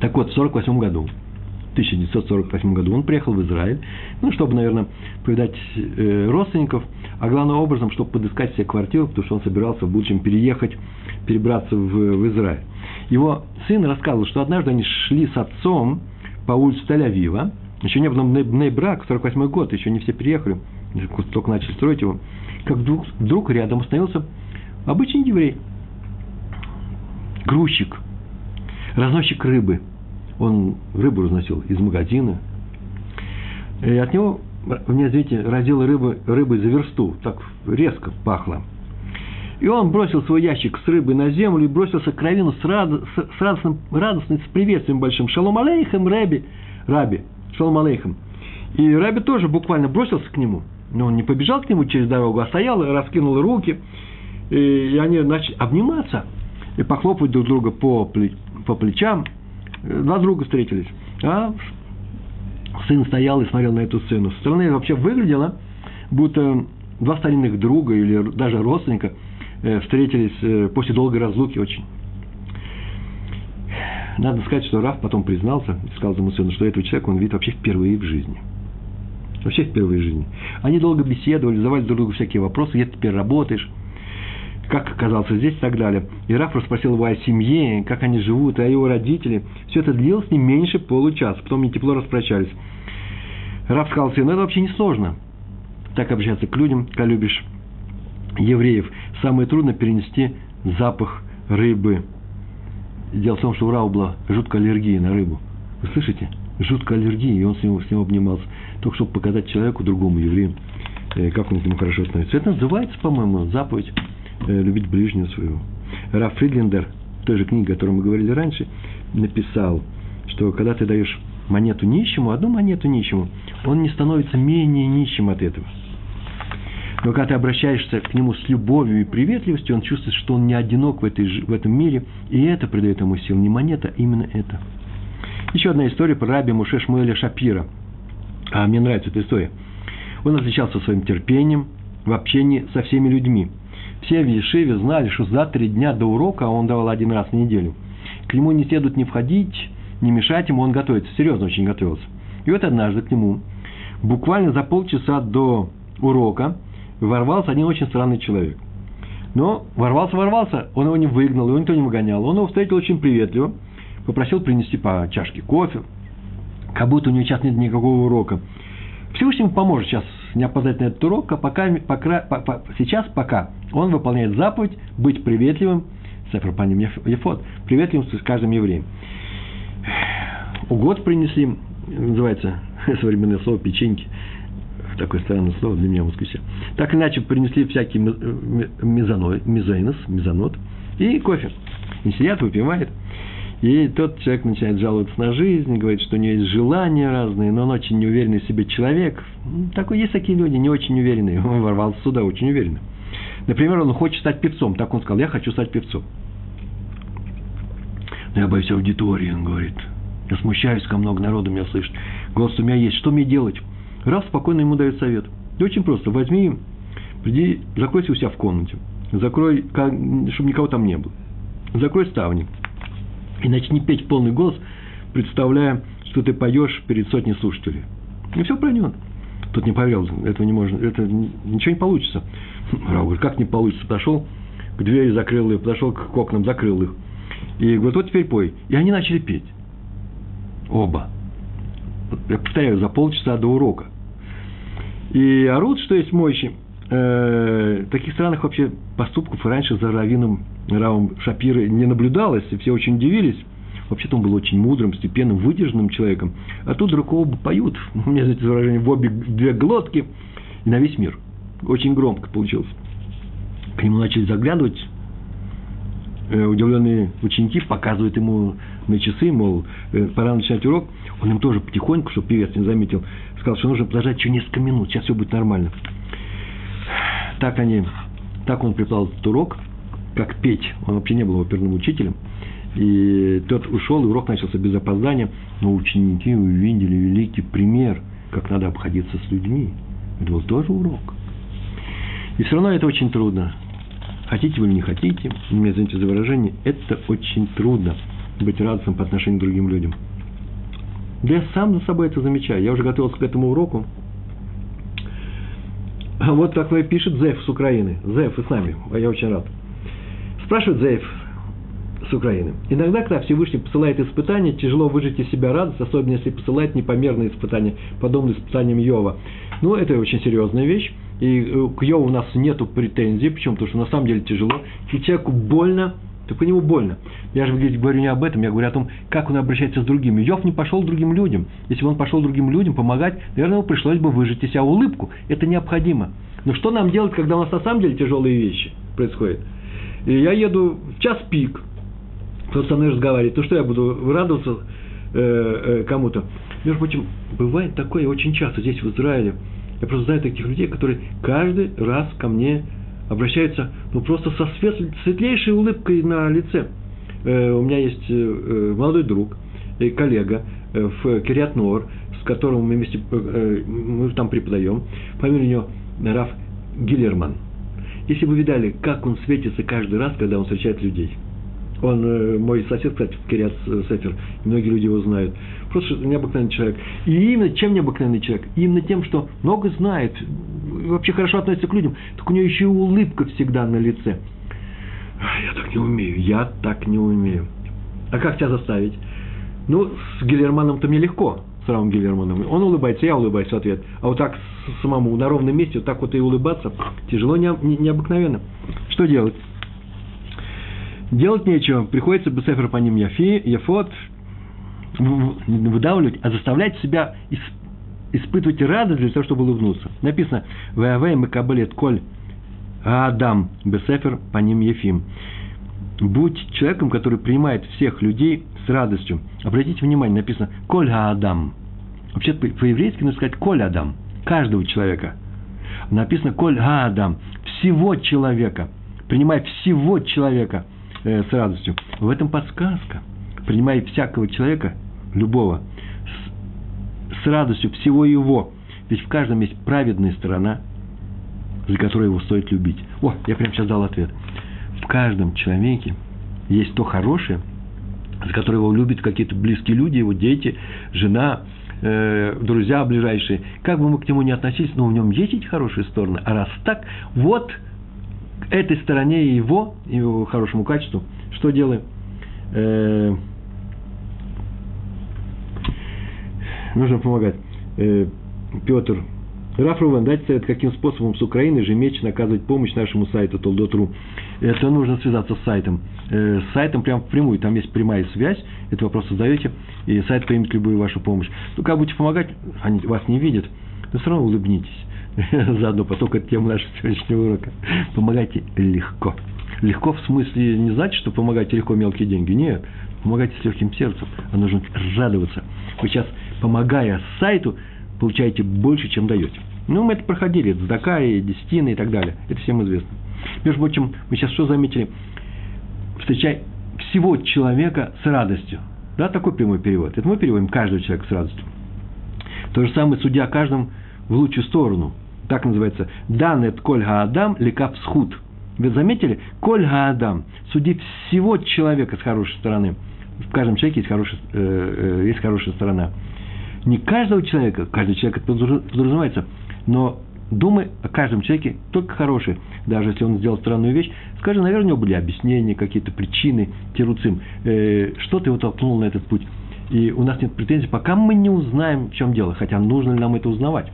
Так вот, в 1948 году он приехал в Израиль. Чтобы, наверное, повидать родственников. А главным образом, чтобы подыскать себе квартиру, потому что он собирался в будущем перебраться в Израиль. Его сын рассказывал, что однажды они шли с отцом по улице Тель-Авива. Еще не было Бней-Брак, 1948 год, еще не все переехали, только начали строить его. Как вдруг рядом остановился обычный еврей. Грузчик, разносчик рыбы. Он рыбу разносил из магазина. И от него, извините, разило рыбой за версту. Так резко пахло. И он бросил свой ящик с рыбой на землю и бросился к раввину с приветствием большим. Шалом алейхем, Раби. Шалом алейхем. И Раби тоже буквально бросился к нему. Но он не побежал к нему через дорогу, а стоял, раскинул руки. И они начали обниматься и похлопывать друг друга по плечам. Два друга встретились. А сын стоял и смотрел на эту сцену. Со стороны вообще выглядело, будто два старинных друга или даже родственника встретились после долгой разлуки очень. Надо сказать, что Рав потом признался и сказал ему сыну, что этого человека он видит вообще впервые в жизни. Вообще впервые в жизни. Они долго беседовали, задавали друг другу всякие вопросы, где ты теперь работаешь, как оказался здесь и так далее. И Рав расспросил его о семье, как они живут, о его родителях. Все это длилось не меньше получаса. Потом они тепло распрощались. Рав сказал сыну, это вообще не сложно. Так обращаться к людям, когда любишь евреев. Самое трудно перенести запах рыбы. Дело в том, что у Рава была жуткая аллергия на рыбу. Вы слышите? Жуткая аллергия, и он с ним обнимался. Только чтобы показать человеку, другому еврею, как он к нему хорошо становится. Это называется, по-моему, заповедь любить ближнего своего. Рав Фридлендер, в той же книге, о которой мы говорили раньше, написал, что когда ты даешь монету нищему, одну монету нищему, он не становится менее нищим от этого. Но когда ты обращаешься к нему с любовью и приветливостью, он чувствует, что он не одинок в этом мире, и это придает ему сил. Не монета, а именно это. Еще одна история про раби Муше Шмуэля Шапира. А мне нравится эта история. Он отличался своим терпением в общении со всеми людьми. Все в Ешиве знали, что за 3 дня до урока, а он давал 1 раз в неделю, к нему не следует не входить, не мешать ему, он готовится, серьезно очень готовился. И вот однажды к нему, буквально за полчаса до урока, ворвался один очень странный человек. Но ворвался, он его не выгнал, его никто не выгонял. Он его встретил очень приветливо, попросил принести по чашке кофе, как будто у него сейчас нет никакого урока. Всевышний ему поможет сейчас не опоздать на этот урок, а пока он выполняет заповедь быть приветливым, приветливым с каждым евреем. Угод принесли, называется современное слово печеньки. Такое странное слово для меня, москвича. Так иначе принесли всякий мезонот и кофе. И сидят, выпивают. И тот человек начинает жаловаться на жизнь, говорит, что у него есть желания разные, но он очень неуверенный в себе человек. Есть такие люди, не очень уверенные. Он ворвался сюда очень уверенно. Например, он хочет стать певцом. Так он сказал, я хочу стать певцом. Но я боюсь аудитории, он говорит. Я смущаюсь, как много народу меня слышит. Голос у меня есть. Что мне делать? Рав спокойно ему дает совет. И очень просто. Возьми, приди, закройся у себя в комнате. Закрой, чтобы никого там не было. Закрой ставни. И начни петь в полный голос, представляя, что ты поешь перед сотней слушателей. И все пройдет. Тут не поверил, этого не можно, это ничего не получится. Рав говорит, как не получится? Подошел к двери, закрыл ее, подошел к окнам, закрыл их. И говорит, вот теперь пой. И они начали петь. Оба. Я повторяю, за полчаса до урока. И орут, что есть мощи. Таких странных вообще поступков раньше за раввином Равом Шапиро не наблюдалось, и все очень удивились. Вообще-то он был очень мудрым, степенным, выдержанным человеком. А тут вдруг оба поют, у меня здесь выражение, в обе две глотки, и на весь мир. Очень громко получилось. К нему начали заглядывать. Удивленные ученики показывают ему на часы, мол, пора начинать урок. Он им тоже потихоньку, чтобы певец не заметил, сказал, что нужно подождать еще несколько минут, сейчас все будет нормально. Так он преподал этот урок, как петь. Он вообще не был оперным учителем. И тот ушел, и урок начался без опоздания. Но ученики увидели великий пример, как надо обходиться с людьми. Это был тоже урок. И все равно это очень трудно. Хотите вы или не хотите, меня извините за выражение, это очень трудно быть радостным по отношению к другим людям. Да я сам за собой это замечаю. Я уже готовился к этому уроку. А вот так пишет Зеев с Украины. Зеев, вы с нами. Я очень рад. Спрашивает Зеев с Украины. Иногда, когда Всевышний посылает испытания, тяжело выжить из себя радость, особенно если посылает непомерные испытания, подобные испытаниям Йова. Это очень серьезная вещь. И к Йову у нас нету претензий. Почему? Потому что на самом деле тяжело. Если человеку больно, то по нему больно. Я же здесь говорю не об этом, я говорю о том, как он обращается с другими. Йов не пошел к другим людям. Если бы он пошел другим людям помогать, наверное, ему пришлось бы выжать из себя улыбку. Это необходимо. Но что нам делать, когда у нас на самом деле тяжелые вещи происходят? И я еду в час пик. Кто-то со мной разговаривает. Что я буду радоваться кому-то? Между прочим, бывает такое очень часто здесь, в Израиле. Я просто знаю таких людей, которые каждый раз ко мне обращаются просто со светлейшей улыбкой на лице. У меня есть молодой друг и коллега в Кирьят-Нуар, с которым мы вместе мы там преподаем. По имени у него Рав Гиллерман. Если бы вы видали, как он светится каждый раз, когда он встречает людей. Он мой сосед, кстати, в Кирьят-Сефер. Многие люди его знают. Просто необыкновенный человек. И именно чем необыкновенный человек? Именно тем, что много знает, вообще хорошо относится к людям. Так у него еще и улыбка всегда на лице. Я так не умею. А как тебя заставить? С Гиллерманом-то мне легко. С Равом Гиллерманом. Он улыбается, я улыбаюсь в ответ. А вот так самому на ровном месте, вот так вот и улыбаться, тяжело, необыкновенно. Что делать? Делать нечего, приходится бесефер по ним яфот, выдавливать, а заставлять себя испытывать радость для того, чтобы улыбнуться. Написано «Вэавэй мэкабэлет коль адам бесефер по ним яфим». Будь человеком, который принимает всех людей с радостью. Обратите внимание, написано «Коль адам». Вообще-то по-еврейски нужно сказать «Коль адам». Каждого человека. Написано «Коль адам». Всего человека. Принимай всего человека с радостью. В этом подсказка. Принимай всякого человека, любого, с радостью всего его. Ведь в каждом есть праведная сторона, за которую его стоит любить. Я прямо сейчас дал ответ. В каждом человеке есть то хорошее, за которое его любят какие-то близкие люди, его дети, жена, друзья ближайшие. Как бы мы к нему ни относились, но в нем есть эти хорошие стороны. А раз так, этой стороне его, его хорошему качеству, что делаем? Нужно помогать. Петр. Раф Рувен, дайте совет, каким способом с Украины ежемесячно оказывать помощь нашему сайту Toldot.ru. Это нужно связаться с сайтом. С сайтом прямо впрямую. Там есть прямая связь. Это вопрос задаете, и сайт примет любую вашу помощь. Ну, как будете помогать, они вас не видят, но все равно улыбнитесь. Заодно, поскольку это тема нашего сегодняшнего урока. Помогайте легко. Легко в смысле не значит, что помогайте легко мелкие деньги. Нет. Помогайте с легким сердцем. А нужно радоваться. Вы сейчас, помогая сайту, получаете больше, чем даете. Ну, мы это проходили. Это сдака, и десятины, и так далее. Это всем известно. Между прочим, мы сейчас что заметили? Встречай всего человека с радостью. Да, такой прямой перевод. Это мы переводим каждого человека с радостью. То же самое, судя о каждом в лучшую сторону. Так называется. Данет коль гаадам лекав схуд. Вы заметили? Коль гаадам. Суди всего человека с хорошей стороны. В каждом человеке есть хорошая сторона. Не каждого человека, каждый человек это подразумевается, но думай о каждом человеке только хороший. Даже если он сделал странную вещь, скажи, наверное, у него были объяснения, какие-то причины, тируцим, что ты его толкнул на этот путь. И у нас нет претензий, пока мы не узнаем, в чем дело, хотя нужно ли нам это узнавать.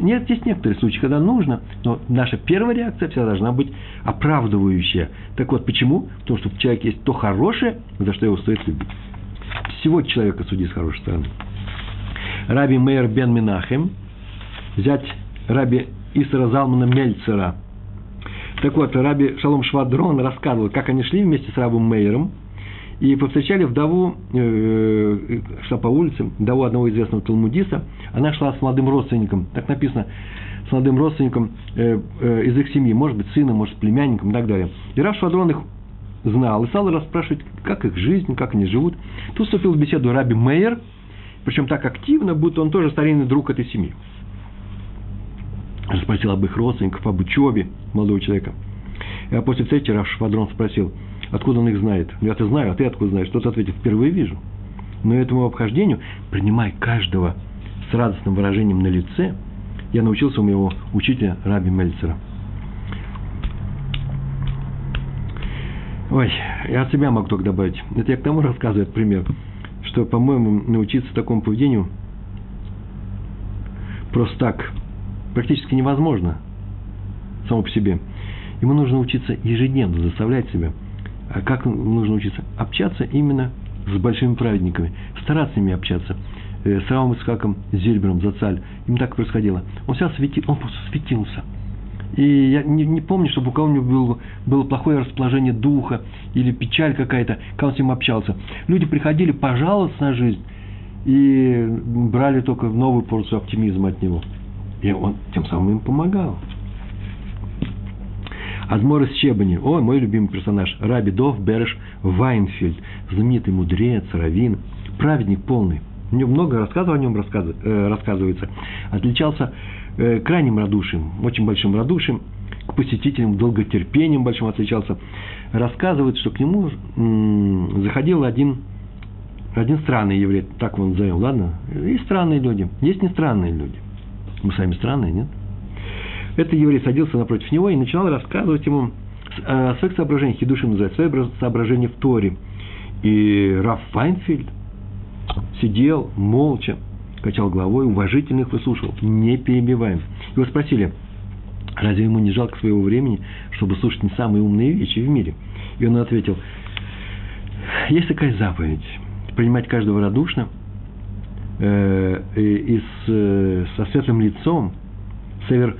Нет, есть некоторые случаи, когда нужно, но наша первая реакция вся должна быть оправдывающая. Так вот, почему? Потому что в человеке есть то хорошее, за что его стоит любить. Всего человека суди с хорошей стороны. Раби Мейер бен Менахем, зять раби Исра Залмана Мельцера. Так вот, раби Шалом Швадрон рассказывал, как они шли вместе с рабом Мейером и повстречали вдову, шла по улице, вдову одного известного талмудиста. Она шла с молодым родственником, так написано, с молодым родственником из их семьи, может быть, сыном, может, племянником и так далее. И раб Швадрон их знал и стал расспрашивать, как их жизнь, как они живут. Тут вступил в беседу раби Мейер, причем так активно, будто он тоже старинный друг этой семьи. Спросил об их родственниках, об учебе молодого человека. А после встречи Рав Швадрон спросил, откуда он их знает. Я-то знаю, а ты откуда знаешь? Тот ответил, впервые вижу. Но этому обхождению, принимай каждого с радостным выражением на лице, я научился у моего учителя раби Мельцера. Ой, я от себя могу только добавить. Это я к тому рассказываю этот пример, что, по-моему, научиться такому поведению просто так практически невозможно само по себе. Ему нужно учиться ежедневно, заставлять себя. А как нужно учиться? Общаться именно с большими праведниками, стараться с ними общаться. С Равом Ицхаком Зильбером, Зацаль. Им так и происходило. Он себя светил, он просто светился. И я не помню, чтобы у кого-нибудь было плохое расположение духа или печаль какая-то, когда он с ним общался. Люди приходили пожаловаться на жизнь и брали только новую порцию оптимизма от него. И он тем самым им помогал. Адмор из Чебани. О, мой любимый персонаж. Раби Дов Береш Вайнфельд. Знаменитый мудрец, раввин. Праведник полный. У него много рассказов о нем рассказывается. Отличался крайним радушием, очень большим радушием, к посетителям, долготерпением большим отличался. Рассказывает, что к нему заходил один странный еврей, так он назовем, ладно? Есть странные люди, есть не странные люди. Мы сами странные, нет? Этот еврей садился напротив него и начинал рассказывать ему о своих соображениях, хидушим называют, свои соображения в Торе. И Раф Файнфельд сидел молча, качал головой, уважительно их выслушивал, не перебиваем. Его спросили, разве ему не жалко своего времени, чтобы слушать не самые умные вещи в мире? И он ответил, есть такая заповедь, принимать каждого радушно, со светлым лицом, север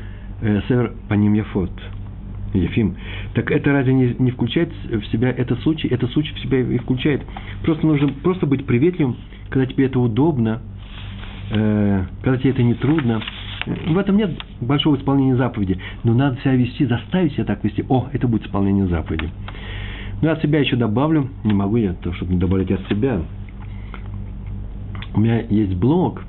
паним яфот, Ефим. Так это разве не включает в себя этот случай в себя и включает. Просто нужно просто быть приветливым, когда тебе это удобно, когда тебе это не трудно. В этом нет большого исполнения заповеди. Но надо себя вести, заставить себя так вести. О, это будет исполнение заповеди. Ну, от себя еще добавлю. Не могу я, чтобы не добавлять от себя. У меня есть блог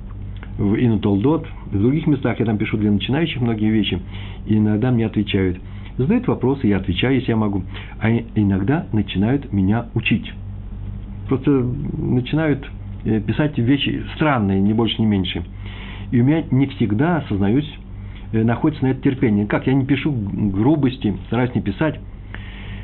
в Ину Толдот. В других местах я там пишу для начинающих многие вещи. И иногда мне отвечают. Задают вопросы, я отвечаю, если я могу. А иногда начинают меня учить. Просто начинают писать вещи странные, ни больше, ни меньше. И у меня не всегда, осознаюсь, находится на это терпение. Как я не пишу грубости, стараюсь не писать.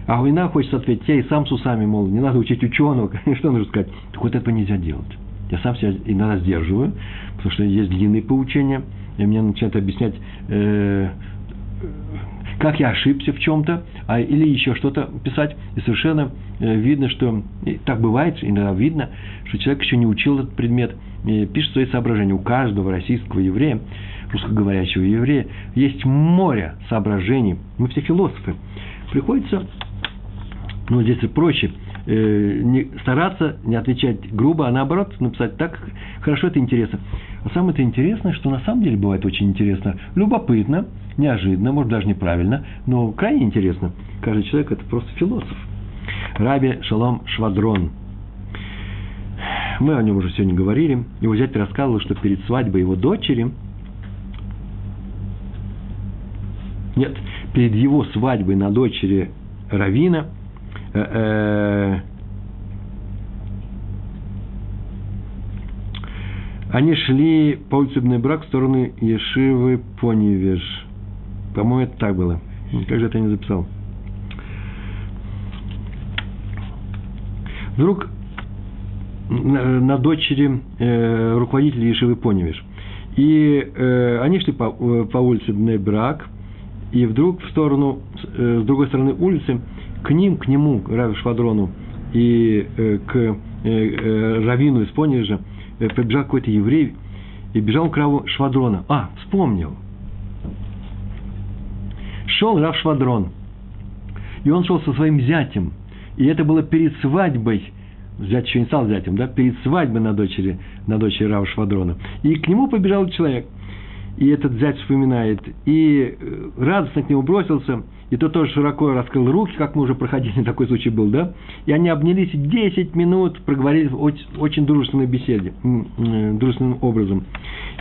А Гуина хочет ответить, я и сам с усами, мол, не надо учить ученого. Что нужно сказать? Так вот этого нельзя делать. Я сам себя иногда сдерживаю, потому что есть длинные поучения, и мне начинают объяснять, как я ошибся в чем-то, или еще что-то писать, и совершенно видно, что так бывает, иногда видно, что человек еще не учил этот предмет, и пишет свои соображения. У каждого российского еврея, русскоговорящего еврея, есть море соображений. Мы все философы. Приходится, ну, здесь и проще, стараться не отвечать грубо, а наоборот написать так, хорошо, это интересно. А самое-то интересное, что на самом деле бывает очень интересно, любопытно, неожиданно, может, даже неправильно, но крайне интересно. Каждый человек – это просто философ. Раби Шалом Швадрон. Мы о нем уже сегодня говорили. Его зять рассказывал, что перед свадьбой его дочери... Нет, перед его свадьбой на дочери раввина они шли по улице Бней-Брак в сторону Ешивы Поневеж. По-моему, это так было. Как же это я не записал? Вдруг на дочери руководителя Ешивы Поневеж. И они шли по улице Бней-Брак, и вдруг в сторону, с другой стороны улицы, к нему, к Рави Швадрону и к раввину из Поневежа, прибежал какой-то еврей и бежал к Раву Швадрона. А, вспомнил. Шел Рав Швадрон. И он шел со своим зятем. И это было перед свадьбой. Зять еще не стал зятем, да? Перед свадьбой на дочери Рава Швадрона. И к нему побежал человек. И этот зять вспоминает. И радостно к нему бросился. И тот тоже широко раскрыл руки, как мы уже проходили, такой случай был, да? И они обнялись 10 минут, проговорили в очень дружественной беседе, дружественным образом.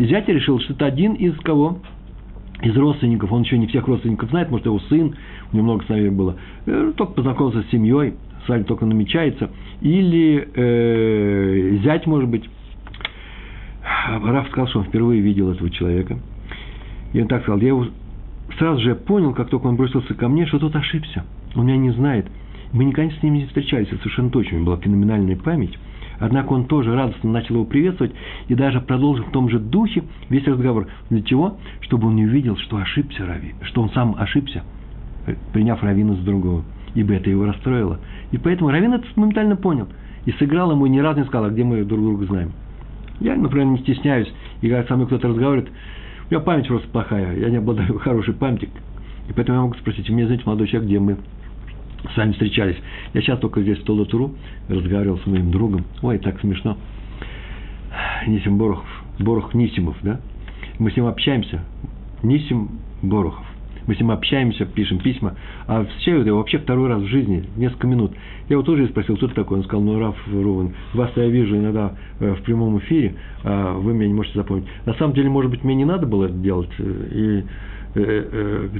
И зять решил, что это один из кого? Из родственников. Он еще не всех родственников знает, может, его сын, у него много сыновей было. Только познакомился с семьей, свадьба только намечается. Или зять, может быть. Раф сказал, что он впервые видел этого человека. И он так сказал, я его сразу же понял, как только он бросился ко мне, что тот ошибся. Он меня не знает. Мы никогда с ним не встречались, это совершенно точно. У него была феноменальная память. Однако он тоже радостно начал его приветствовать и даже продолжил в том же духе весь разговор. Для чего? Чтобы он не увидел, что ошибся Рави, что он сам ошибся, приняв раввина с другого. Ибо это его расстроило. И поэтому раввин это моментально понял. И сыграл ему, и ни разу не сказал, а где мы друг друга знаем. Я, например, не стесняюсь, и когда со мной кто-то разговаривает, у меня память просто плохая, я не обладаю хорошей памятью, и поэтому я могу спросить, у меня, знаете, молодой человек, где мы с вами встречались? Я сейчас только здесь в Толотуру разговаривал с моим другом, ой, так смешно, Нисим Борохов, Борох Нисимов, да? Мы с ним общаемся, Нисим Борохов, мы с ним общаемся, пишем письма, а встречаю его вообще второй раз в жизни, несколько минут. Я его тоже спросил, кто ты такой, он сказал, ну, Раф Рувен, вас я вижу иногда в прямом эфире, а вы меня не можете запомнить. На самом деле, может быть, мне не надо было это делать и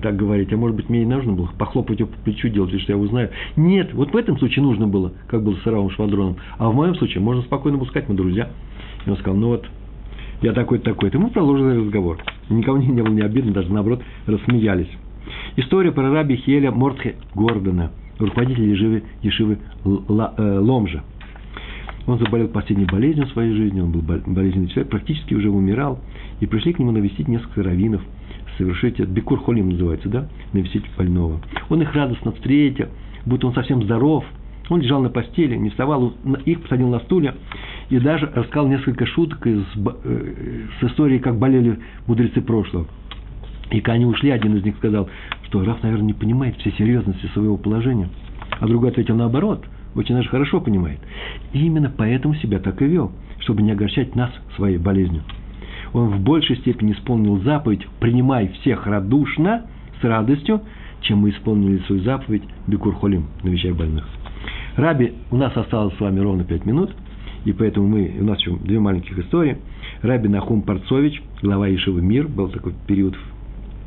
так говорить, а может быть, мне и нужно было похлопать его по плечу, делать, что я его знаю. Нет, вот в этом случае нужно было, как было с Равом Швадроном, а в моем случае можно спокойно было сказать, мы друзья. И он сказал, ну вот, я такой-то, такой-то. Мы продолжили разговор. Никому не было не обидно, даже наоборот, рассмеялись. История про раби Хиэля Мордхе Гордона, руководителя Ешивы Ломжа. Он заболел последней болезнью в своей жизни, он был болезненный человек, практически уже умирал. И пришли к нему навестить несколько раввинов, совершить, бикур холим называется, да, навестить больного. Он их радостно встретил, будто он совсем здоров. Он лежал на постели, не вставал, их посадил на стулья и даже рассказал несколько шуток с истории, как болели мудрецы прошлого. И когда они ушли, один из них сказал, что Раф, наверное, не понимает всей серьезности своего положения. А другой ответил наоборот, очень даже хорошо понимает. И именно поэтому себя так и вел, чтобы не огорчать нас своей болезнью. Он в большей степени исполнил заповедь «Принимай всех радушно, с радостью», чем мы исполнили свою заповедь «Бикур холим», «Навещай больных». Раби, у нас осталось с вами ровно 5 минут, и поэтому у нас еще 2 маленьких истории. Раби Нахум Парцович, глава Ешивы Мир, был такой период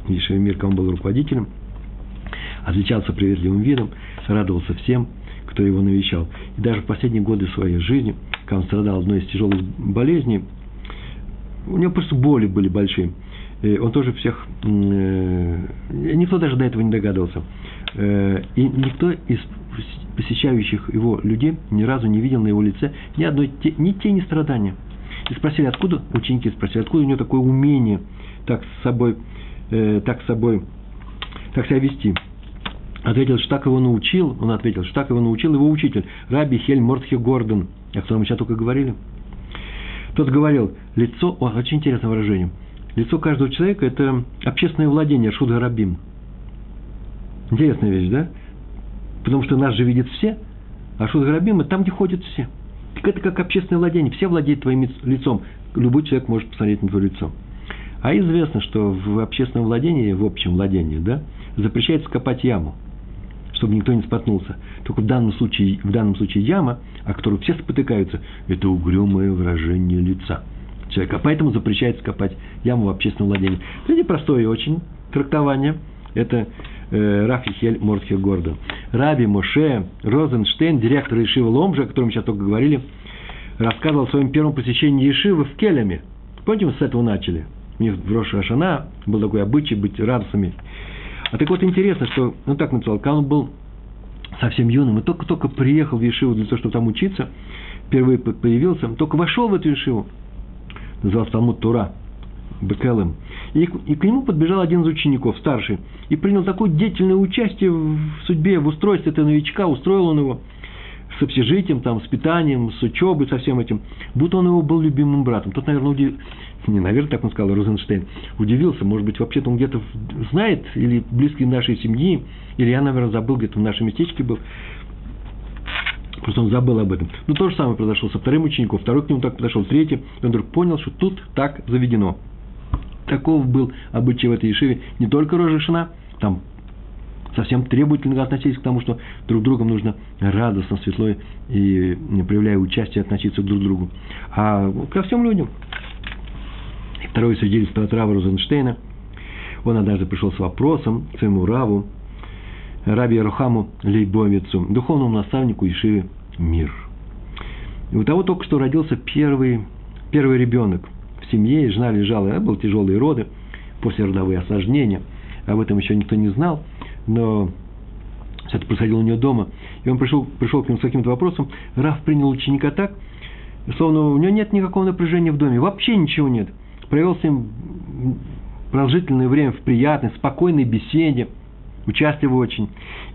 в Ешиве Мир, когда он был руководителем, отличался приветливым видом, радовался всем, кто его навещал. И даже в последние годы своей жизни, когда он страдал одной из тяжелых болезней, у него просто боли были большие. он тоже всех... Никто даже до этого не догадывался. И никто из посещающих его людей ни разу не видел на его лице ни одной ни тени страдания. И спросили, откуда, ученики спросили, откуда у него такое умение так себя вести. Ответил, что так его научил, он ответил, что так его научил его учитель, Раби Хель Мордхи Гордон, о котором мы сейчас только говорили. Тот говорил, лицо, очень интересное выражение, лицо каждого человека – это общественное владение, Ршут Гарабим. Интересная вещь, да? Потому что нас же видят все, а Ршут Гарабим – это там, где ходят все. Так это как общественное владение, все владеют твоим лицом, любой человек может посмотреть на твое лицо. А известно, что в общественном владении, в общем владении, да, запрещается копать яму, чтобы никто не споткнулся. Только в данном случае яма, о которой все спотыкаются, это угрюмое выражение лица человека. Поэтому запрещается копать яму в общественном владении. Это непростое очень трактование. Это Рафи Хель Мордхи Гордон. Раби Моше Розенштейн, директор Ешивы Ломжа, о котором мы сейчас только говорили, рассказывал о своем первом посещении Ешивы в Келями. Помните, мы с этого начали? У них в Рош ха-Шана был такой обычай быть радостными. А так вот интересно, что, ну так написал, когда он был совсем юным и только-только приехал в Ешиву для того, чтобы там учиться, впервые появился, только вошел в эту Ешиву, назывался Талмуд Тора, Бекелем, и к нему подбежал один из учеников, старший, и принял такое деятельное участие в судьбе, в устройстве этого новичка, устроил он его с общежитием, там, с питанием, с учебой, со всем этим, будто он его был любимым братом. Тот, наверное, удивился. Не, наверное, так он сказал, Розенштейн удивился, может быть, вообще-то он где-то знает, или близкий нашей семьи, или я, наверное, забыл, где-то в нашем местечке был, просто он забыл об этом. Но то же самое произошло со вторым учеником, второй к нему так подошел, третий, и он вдруг понял, что тут так заведено. Таков был обычай в этой Ешиве, не только Рош ха-Шана, там совсем требовательно относились к тому, что друг другом нужно радостно, светло и, проявляя участие, относиться друг к другу, а ко всем людям. Второй свидетельство от Рава Розенштейна. Он однажды пришел с вопросом к своему Раву, Раби Рухаму Лейбовицу, духовному наставнику Ешивы Мир. И у того только что родился первый ребенок в семье, и жена лежала, были тяжелые роды, послеродовые осложнения. Об этом еще никто не знал, но все это происходило у нее дома. И он пришел к нему с каким-то вопросом. Рав принял ученика так, словно у него нет никакого напряжения в доме, вообще ничего нет. Провел с ним продолжительное время в приятной, спокойной беседе, участливо очень.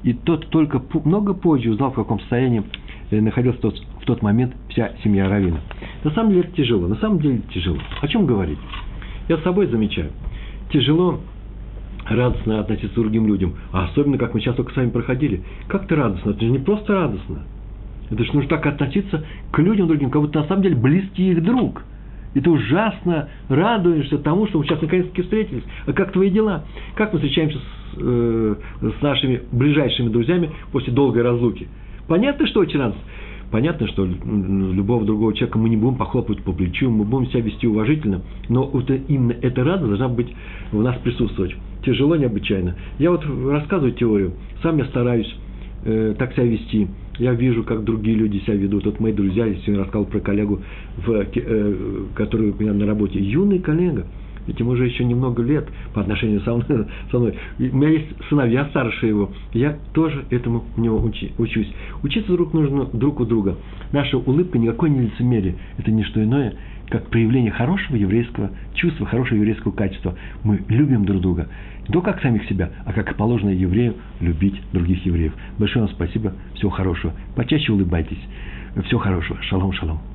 И тот только много позже узнал, в каком состоянии находился в тот момент вся семья Равина. На самом деле это тяжело, О чем говорить? Я с собой замечаю. Тяжело радостно относиться к другим людям, а особенно, как мы сейчас только с вами проходили. Как-то радостно, это же не просто радостно. Это же нужно так относиться к людям другим, как будто на самом деле близкий их друг. И ты ужасно радуешься тому, что мы сейчас наконец-таки встретились. А как твои дела? Как мы встречаемся с нашими ближайшими друзьями после долгой разлуки? Понятно, что очень радостно? Понятно, что любого другого человека мы не будем похлопывать по плечу, мы будем себя вести уважительно, но вот именно эта радость должна быть у нас присутствовать. Тяжело необычайно. Я вот рассказываю теорию, сам я стараюсь так себя вести. Я вижу, как другие люди себя ведут. Вот мои друзья, я сегодня рассказал про коллегу, который у меня на работе. Юный коллега, ведь ему уже еще немного лет по отношению со мной. У меня есть сыновья старше его. Я тоже этому у него учусь. Учиться друг нужно друг у друга. Наша улыбка никакой не лицемерие. Это не что иное, как проявление хорошего еврейского чувства, хорошего еврейского качества. Мы любим друг друга. Не только как самих себя, а как положено еврею любить других евреев. Большое вам спасибо. Всего хорошего. Почаще улыбайтесь. Всего хорошего. Шалом, шалом.